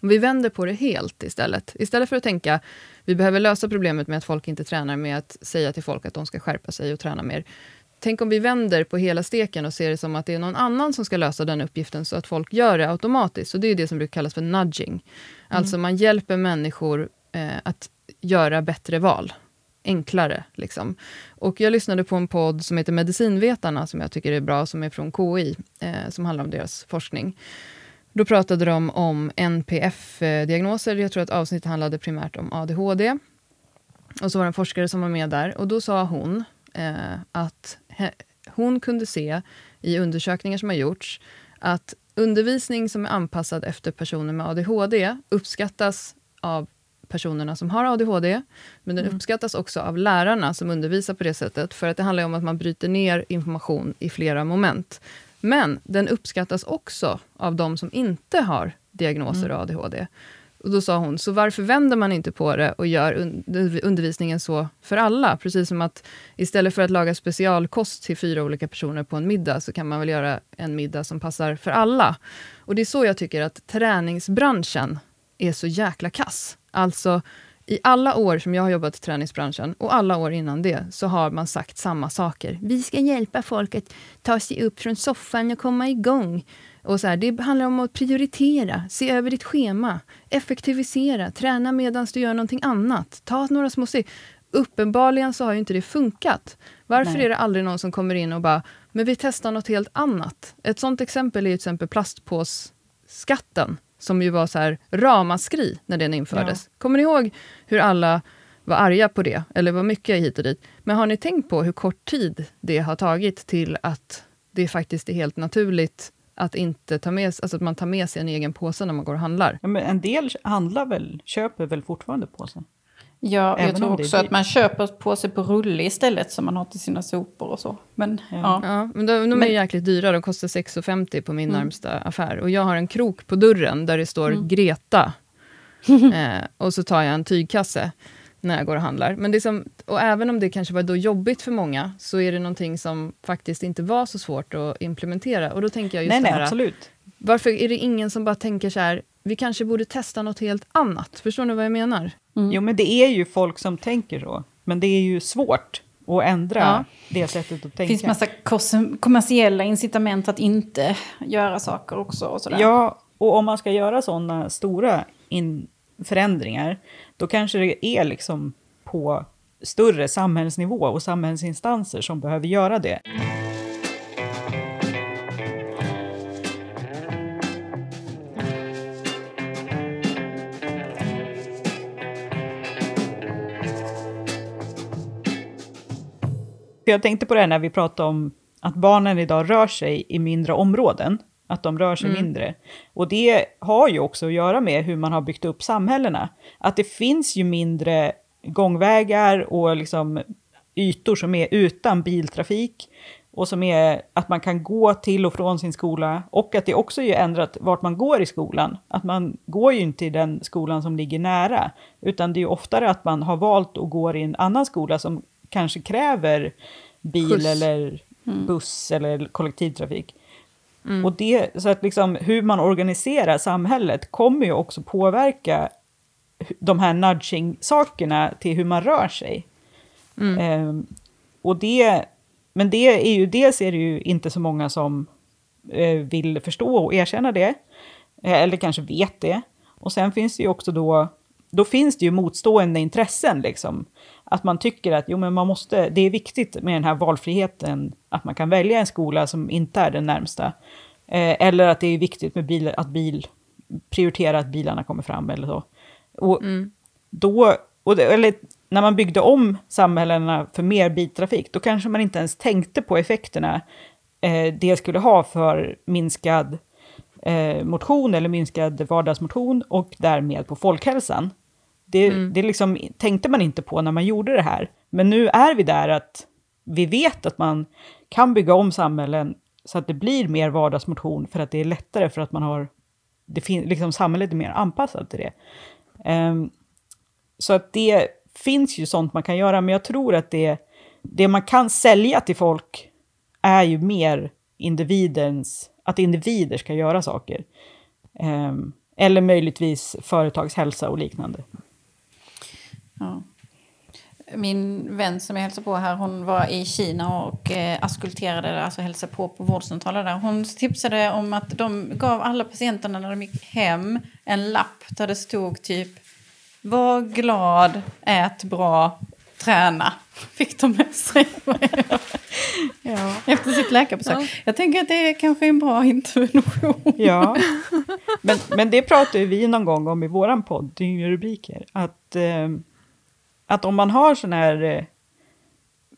Om vi vänder på det helt istället. Istället för att tänka, vi behöver lösa problemet med att folk inte tränar, med att säga till folk att de ska skärpa sig och träna mer. Tänk om vi vänder på hela steken och ser det som att det är någon annan som ska lösa den uppgiften, så att folk gör det automatiskt. Och det är det som brukar kallas för nudging. Alltså man hjälper människor att göra bättre val. Enklare liksom. Och jag lyssnade på en podd som heter Medicinvetarna, som jag tycker är bra, som är från KI, som handlar om deras forskning. Då pratade de om NPF-diagnoser. Jag tror att avsnittet handlade primärt om ADHD. Och så var det en forskare som var med där. Och då sa hon att hon kunde se i undersökningar som har gjorts att undervisning som är anpassad efter personer med ADHD uppskattas av personerna som har ADHD, men den uppskattas också av lärarna som undervisar på det sättet, för att det handlar om att man bryter ner information i flera moment. Men den uppskattas också av de som inte har diagnoser av ADHD. Och då sa hon, så varför vänder man inte på det och gör undervisningen så för alla? Precis som att istället för att laga specialkost till 4 olika personer på en middag, så kan man väl göra en middag som passar för alla. Och det är så jag tycker att träningsbranschen är så jäkla kass. Alltså i alla år som jag har jobbat i träningsbranschen och alla år innan det, så har man sagt samma saker. Vi ska hjälpa folk att ta sig upp från soffan och komma igång. Och så här, det handlar om att prioritera, se över ditt schema, effektivisera, träna medan du gör någonting annat. Ta några små steg. Uppenbarligen så har ju inte det funkat. Varför är det aldrig någon som kommer in och bara, men vi testar något helt annat. Ett sånt exempel är till exempel plastpåsskatten. Som ju var så här ramaskri när den infördes. Ja. Kommer ni ihåg hur alla var arga på det? Eller var mycket hit och dit? Men har ni tänkt på hur kort tid det har tagit till att det faktiskt är helt naturligt att inte ta med, alltså att man tar med sig en egen påse när man går och handlar? Ja, men en del köper väl fortfarande påsen? Ja, jag tror också att man köper på sig på rulle istället, som man har till sina sopor och så. Men, ja, men de är jäkligt dyra. De kostar 6,50 på min närmsta affär. Och jag har en krok på dörren där det står Greta. Och så tar jag en tygkasse när jag går och handlar. Men det som, och även om det kanske var då jobbigt för många, så är det någonting som faktiskt inte var så svårt att implementera. Och då tänker jag just det här. Absolut. Varför är det ingen som bara tänker så här, vi kanske borde testa något helt annat? Förstår ni vad jag menar? Mm. Jo, men det är ju folk som tänker så. Men det är ju svårt att ändra det sättet att tänka. Det finns massa kommersiella incitament att inte göra saker också. Och sådär. Ja, och om man ska göra sådana stora förändringar, då kanske det är liksom på större samhällsnivå och samhällsinstanser som behöver göra det. Jag tänkte på det när vi pratade om att barnen idag rör sig i mindre områden. Att de rör sig mindre. Och det har ju också att göra med hur man har byggt upp samhällena. Att det finns ju mindre gångvägar och liksom ytor som är utan biltrafik. Och som är att man kan gå till och från sin skola. Och att det också är ändrat vart man går i skolan. Att man går ju inte i den skolan som ligger nära. Utan det är ju oftare att man har valt att gå i en annan skola som kanske kräver bil eller buss eller kollektivtrafik. Mm. Och det, så att liksom, hur man organiserar samhället kommer ju också påverka de här nudging-sakerna till hur man rör sig. Mm. Och det... Men det är ju, dels är det ju inte så många som vill förstå och erkänna det. Eller kanske vet det. Och sen finns det ju också då finns det ju motstående intressen liksom. Att man tycker att jo, men man måste, det är viktigt med den här valfriheten. Att man kan välja en skola som inte är den närmsta. Eller att det är viktigt med prioritera att bilarna kommer fram eller så. Och när man byggde om samhällena för mer biltrafik, då kanske man inte ens tänkte på effekterna det skulle ha för minskad motion eller minskad vardagsmotion och därmed på folkhälsan. Det liksom, tänkte man inte på när man gjorde det här. Men nu är vi där att vi vet att man kan bygga om samhällen så att det blir mer vardagsmotion för att det är lättare för att man har... liksom samhället är mer anpassat till det. Så att det... finns ju sånt man kan göra, men jag tror att det man kan sälja till folk är ju mer att individer ska göra saker. Eller möjligtvis företagshälsa och liknande. Ja. Min vän som jag hälsar på här, hon var i Kina och askulterade, alltså hälsade på vårdcentraler där. Hon tipsade om att de gav alla patienterna när de gick hem en lapp där det stod typ: var glad, ät bra, träna. Fick de med sig. Ja. Efter sitt läkarbesök. Ja. Jag tänker att det är kanske en bra intervention. Ja. Men det pratade vi någon gång om i våran podd, Tyngre rubriker. Att om man har sådana här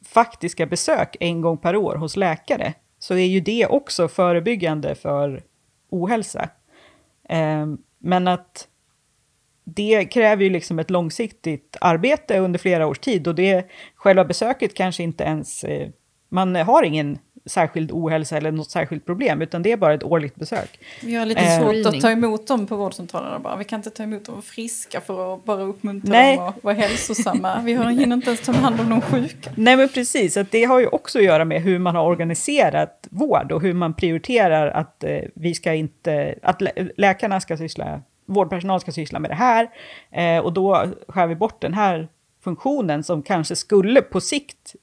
faktiska besök en gång per år hos läkare, så är ju det också förebyggande för ohälsa. Men att det kräver ju liksom ett långsiktigt arbete under flera års tid. Och det själva besöket kanske inte ens... man har ingen särskild ohälsa eller något särskilt problem. Utan det är bara ett årligt besök. Vi har lite svårt att ta emot dem på vårdcentralerna bara. Vi kan inte ta emot dem friska för att bara uppmuntra dem att vara hälsosamma. Vi hinner inte ens ta hand om någon sjuk. Nej, men precis. Att det har ju också att göra med hur man har organiserat vård. Och hur man prioriterar att läkarna ska syssla... vårdpersonal ska syssla med det här. Och då skär vi bort den här funktionen som kanske skulle på sikt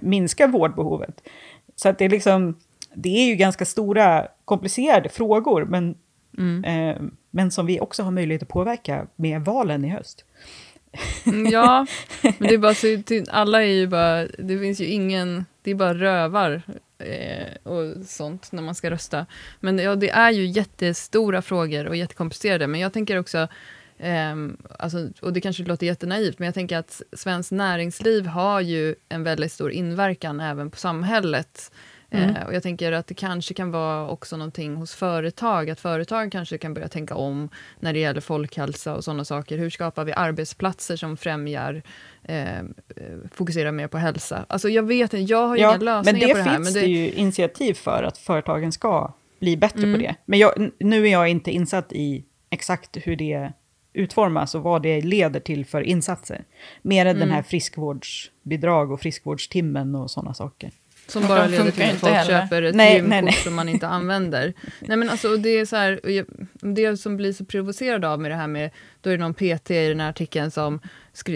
minska vårdbehovet. Så att det är ju ganska stora komplicerade frågor. Men som vi också har möjlighet att påverka med valen i höst. Ja, men det är bara så, alla är ju bara, det finns ju ingen, det är bara rövar och sånt när man ska rösta. Men ja, det är ju jättestora frågor och jättekomplicerade, men jag tänker också alltså, och det kanske låter jättenaivt, men jag tänker att svenskt näringsliv har ju en väldigt stor inverkan även på samhället. Och jag tänker att det kanske kan vara också någonting hos företag, att företag kanske kan börja tänka om när det gäller folkhälsa och sådana saker. Hur skapar vi arbetsplatser som främjar, fokuserar mer på hälsa? Alltså jag vet inte, jag har inga lösningar på det här. Men det finns ju initiativ för att företagen ska bli bättre på det. Men nu är jag inte insatt i exakt hur det utformas och vad det leder till för insatser. Mer än den här friskvårdsbidrag och friskvårdstimmen och sådana saker. Som bara leder till att folk köper ett gymkort som man inte använder. Nej, men alltså, det är så här, det som blir så provocerad av med det här med, då är det någon PT i den här artikeln som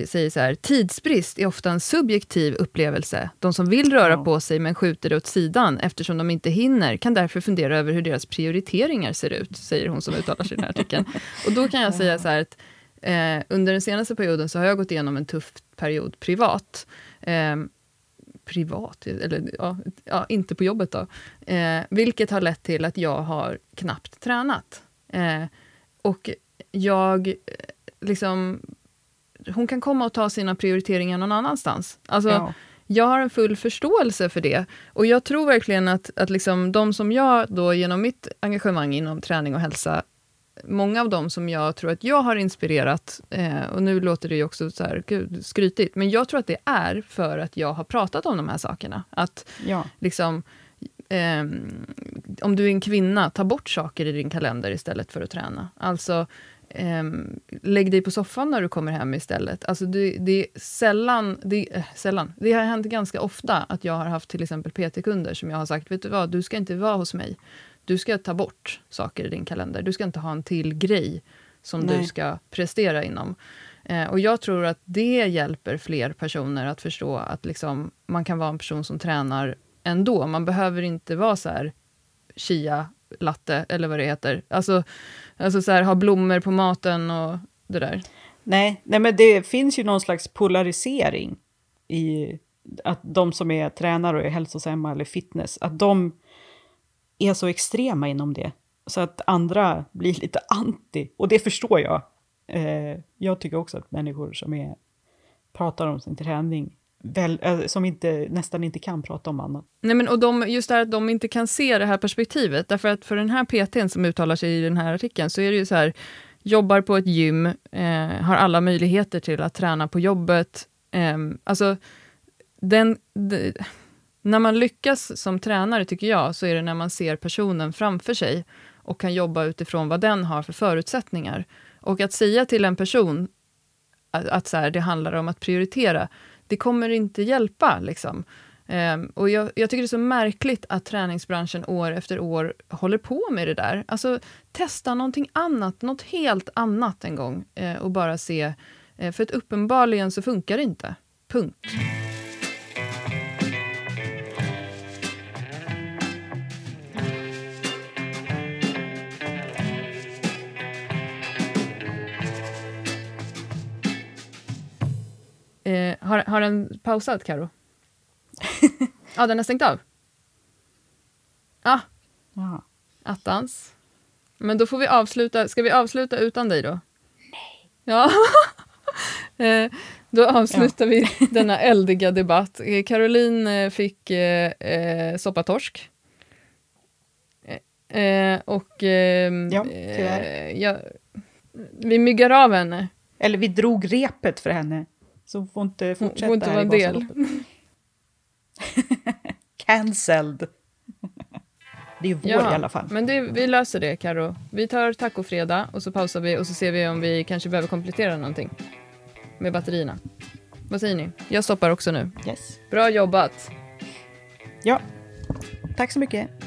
säger så här: tidsbrist är ofta en subjektiv upplevelse. De som vill röra på sig men skjuter det åt sidan eftersom de inte hinner kan därför fundera över hur deras prioriteringar ser ut, säger hon som uttalar sig i den här artikeln. Och då kan jag säga så här att under den senaste perioden så har jag gått igenom en tuff period privat. Inte på jobbet då. Vilket har lett till att jag har knappt tränat. Och jag liksom... Hon kan komma och ta sina prioriteringar någon annanstans. Alltså, jag har en full förståelse för det. Och jag tror verkligen att liksom de som jag då genom mitt engagemang inom träning och hälsa, många av dem som jag tror att jag har inspirerat, och nu låter det ju också så här gud, skrytigt, men jag tror att det är för att jag har pratat om de här sakerna. Att liksom, om du är en kvinna, ta bort saker i din kalender istället för att träna. Alltså lägg dig på soffan när du kommer hem istället. Alltså det är sällan. Det har hänt ganska ofta att jag har haft till exempel PT-kunder som jag har sagt, vet du vad, du ska inte vara hos mig. Du ska ta bort saker i din kalender. Du ska inte ha en till grej som du ska prestera inom. Och jag tror att det hjälper fler personer att förstå att liksom, man kan vara en person som tränar ändå. Man behöver inte vara så här chia latte eller vad det heter. Alltså så här, ha blommor på maten och det där. Nej, men det finns ju någon slags polarisering i att de som är tränare och är hälsosamma eller fitness, att de är så extrema inom det. Så att andra blir lite anti. Och det förstår jag. Jag tycker också att människor som pratar om sin träning som nästan inte kan prata om annat. Nej, men och just det här att de inte kan se det här perspektivet. Därför att för den här PT:n som uttalar sig i den här artikeln så är det ju så här, jobbar på ett gym, har alla möjligheter till att träna på jobbet. Alltså, när man lyckas som tränare tycker jag så är det när man ser personen framför sig och kan jobba utifrån vad den har för förutsättningar. Och att säga till en person att så här, det handlar om att prioritera, det kommer inte hjälpa liksom. Och jag tycker det är så märkligt att träningsbranschen år efter år håller på med det där. Alltså testa någonting annat, något helt annat en gång och bara se. För att uppenbarligen så funkar det inte. Punkt. Har den pausat, Karo? Ja, den har stängt av. Ja. Ah. Attans. Men då får vi avsluta. Ska vi avsluta utan dig då? Nej. Ja. Då avslutar vi denna eldiga debatt. Caroline fick soppatorsk. Och vi myggar av henne. Eller vi drog repet för henne. Så får inte fortsätta får inte här i Vasaloppet. Cancelled. Det är ju vår i alla fall. Men vi löser det, Karo. Vi tar tacofredag och så pausar vi och så ser vi om vi kanske behöver komplettera någonting med batterierna. Vad säger ni? Jag stoppar också nu. Yes. Bra jobbat. Ja. Tack så mycket.